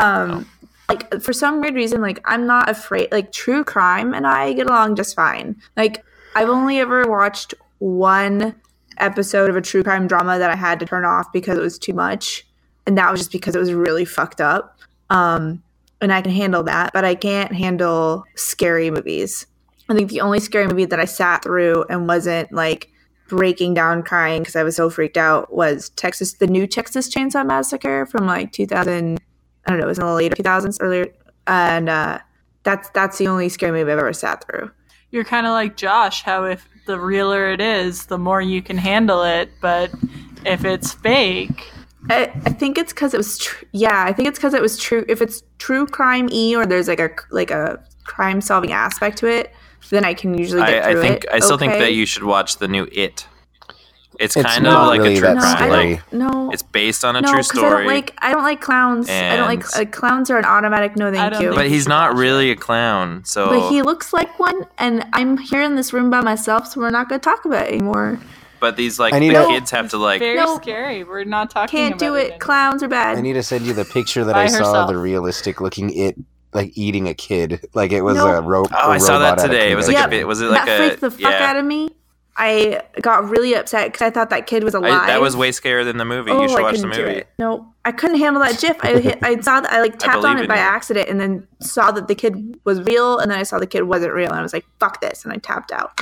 like for some weird reason, like I'm not afraid. Like true crime and I get along just fine. Like I've only ever watched one episode of a true crime drama that I had to turn off because it was too much, and that was just because it was really fucked up. And I can handle that, but I can't handle scary movies. I think the only scary movie that I sat through and wasn't like breaking down crying because I was so freaked out was the new Texas Chainsaw Massacre from like 2000. I don't know, it was in the later 2000s, earlier, and that's the only scary movie I've ever sat through. You're kind of like Josh, how if the realer it is, the more you can handle it, but if it's fake, I think it's because it was I think it's because it was true. If it's true crime-y or there's like a crime-solving aspect to it, then I can usually get through it. I still think that you should watch the new It. It's kind of like really a true crime. It's based on a true story. I don't like clowns. And I don't like clowns are an automatic no thank you. But he's not really a clown, so. But he looks like one, and I'm here in this room by myself, so we're not going to talk about it anymore. But these kids have to like. Very scary. We're not talking. Can't about do it. Anymore. Clowns are bad. I need to send you the picture that I saw. The realistic looking It. Like eating a kid. Like it was a rope. Oh, I saw that today. It was like a. Was it like that freaked the fuck out of me. I got really upset because I thought that kid was alive. That was way scarier than the movie. You should watch the movie. No, I couldn't handle that GIF. I saw that I like tapped on it by accident and then saw that the kid was real and then I saw the kid wasn't real and I was like, fuck this, and I tapped out.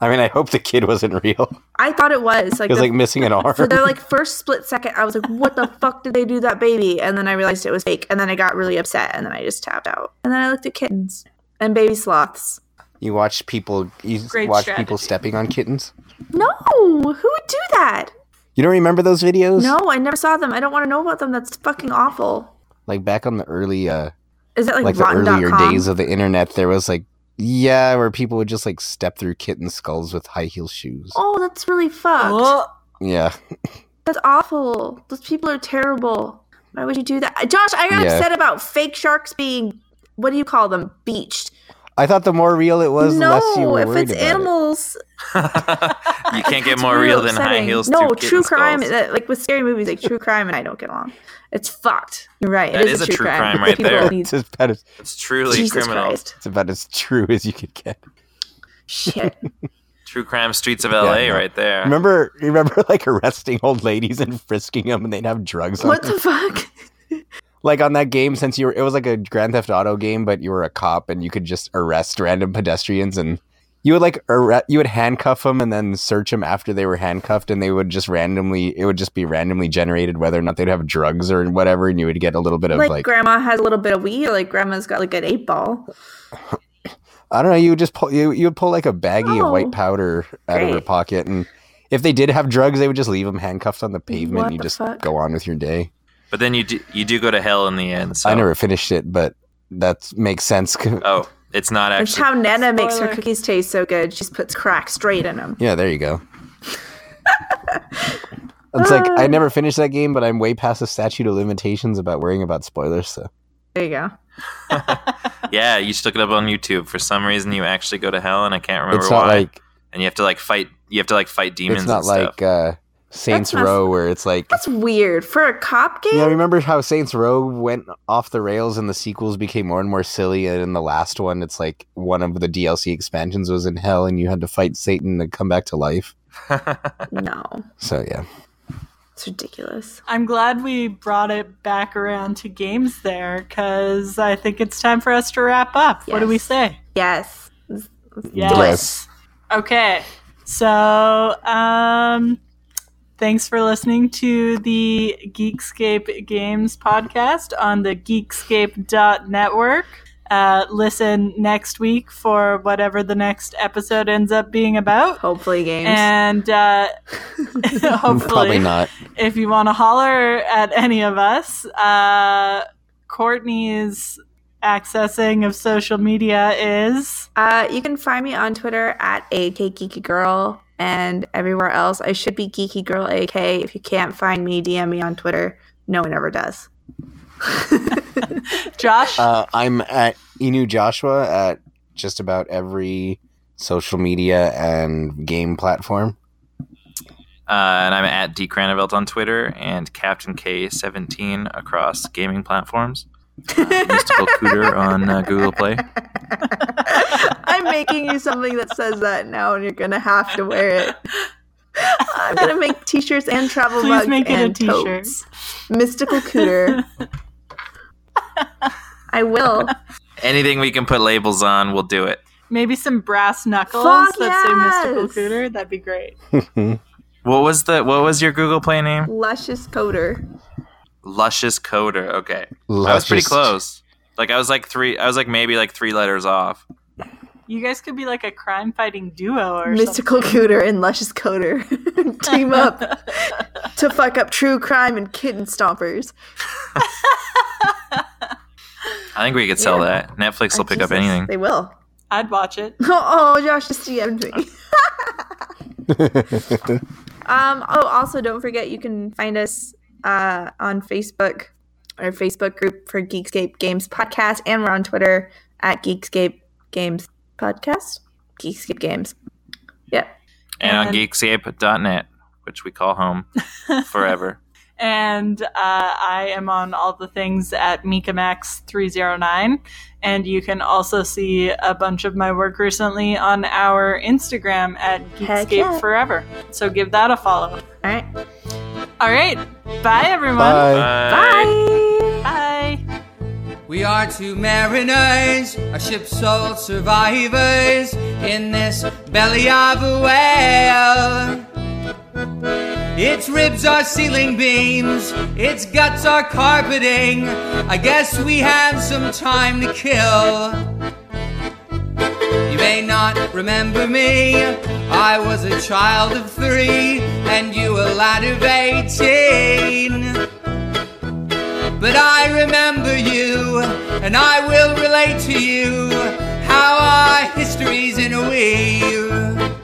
I mean, I hope the kid wasn't real. I thought it was. It was like missing an arm. For their like first split second, I was like, what the fuck did they do that baby? And then I realized it was fake. And then I got really upset. And then I just tapped out. And then I looked at kittens and baby sloths. You watch people stepping on kittens? No! Who would do that? You don't remember those videos? No, I never saw them. I don't want to know about them. That's fucking awful. Like back on the early Is it like the earlier days of the internet, there was like Yeah, where people would just like step through kitten skulls with high heel shoes. Oh, that's really fucked. Oh. Yeah. That's awful. Those people are terrible. Why would you do that? Josh, I got upset about fake sharks being, what do you call them, beached. I thought the more real it was, the less you were worried about it. No, if it's animals. You can't get more real than high heels. No, true crime, like with scary movies, like true crime and I don't get along. It's fucked. You're right. That is a true crime right there. It's truly criminal. It's about as true as you could get. Shit. True crime streets of LA right there. Remember like arresting old ladies and frisking them and they'd have drugs on them? What the fuck? Like on that game, since it was like a Grand Theft Auto game, but you were a cop and you could just arrest random pedestrians and you would you would handcuff them and then search them after they were handcuffed and they would just randomly generated whether or not they'd have drugs or whatever, and you would get a little bit of like grandma has a little bit of weed or like grandma's got like an 8-ball. I don't know, you would just pull you would pull like a baggie of white powder out of her pocket, and if they did have drugs, they would just leave them handcuffed on the pavement and you just go on with your day. But then you do go to hell in the end. So. I never finished it, but that makes sense. Oh, it's not actually. That's how Nana makes her cookies taste so good. She puts crack straight in them. Yeah, there you go. It's like, I never finished that game, but I'm way past the statute of limitations about worrying about spoilers. So there you go. Yeah, you should look it up on YouTube. For some reason, you actually go to hell, and I can't remember it's not why. Like, and you have to like fight. You have to like fight demons. It's not and like. Stuff. Saints Row, where it's like, that's weird for a cop game. Yeah, remember how Saints Row went off the rails and the sequels became more and more silly, and in the last one it's like one of the DLC expansions was in hell and you had to fight Satan to come back to life. No. So yeah, it's ridiculous. I'm glad we brought it back around to games there, because I think it's time for us to wrap up. Yes. What do we say? Yes. Okay, so thanks for listening to the Geekscape Games podcast on the geekscape.network. Listen next week for whatever the next episode ends up being about. Hopefully games. And hopefully. Probably not. If you want to holler at any of us, Courtney's accessing of social media is? You can find me on Twitter at akgeekygirl. And everywhere else, I should be Geeky Girl AK. If you can't find me, DM me on Twitter. No one ever does. Josh? I'm at Inu Joshua at just about every social media and game platform. And I'm at D. Cranevelt on Twitter and Captain K17 across gaming platforms. Mystical Cooter on Google Play. I'm making you something that says that now, and you're gonna have to wear it. I'm gonna make t-shirts and travel mugs. Please make it a t-shirt. Totes. Mystical Cooter. I will. Anything we can put labels on, we'll do it. Maybe some brass knuckles say Mystical Cooter. That'd be great. What was your Google Play name? Luscious Coder. Okay. Luscious. I was pretty close. Like I was maybe 3 letters off. You guys could be like a crime fighting duo or Mystical something. Cooter and Luscious Coder team up to fuck up true crime and kitten stompers. I think we could sell that. Netflix will pick up anything. They will. I'd watch it. Oh, Josh just DM'd me. Also don't forget you can find us on Facebook, our Facebook group for Geekscape Games Podcast, and we're on Twitter at Geekscape Games Podcast. Geekscape Games. Yep. And on geekscape.net, which we call home forever. And I am on all the things at MikaMax309. And you can also see a bunch of my work recently on our Instagram at GeekscapeForever. So give that a follow. All right. Bye, everyone. Bye. Bye. We are two mariners, our ship's sole survivors, in this belly of a whale. Its ribs are ceiling beams, its guts are carpeting. I guess we have some time to kill. You may not remember me, I was a child of 3, and you a lad of 18. But I remember you, and I will relate to you how our history's in a weave.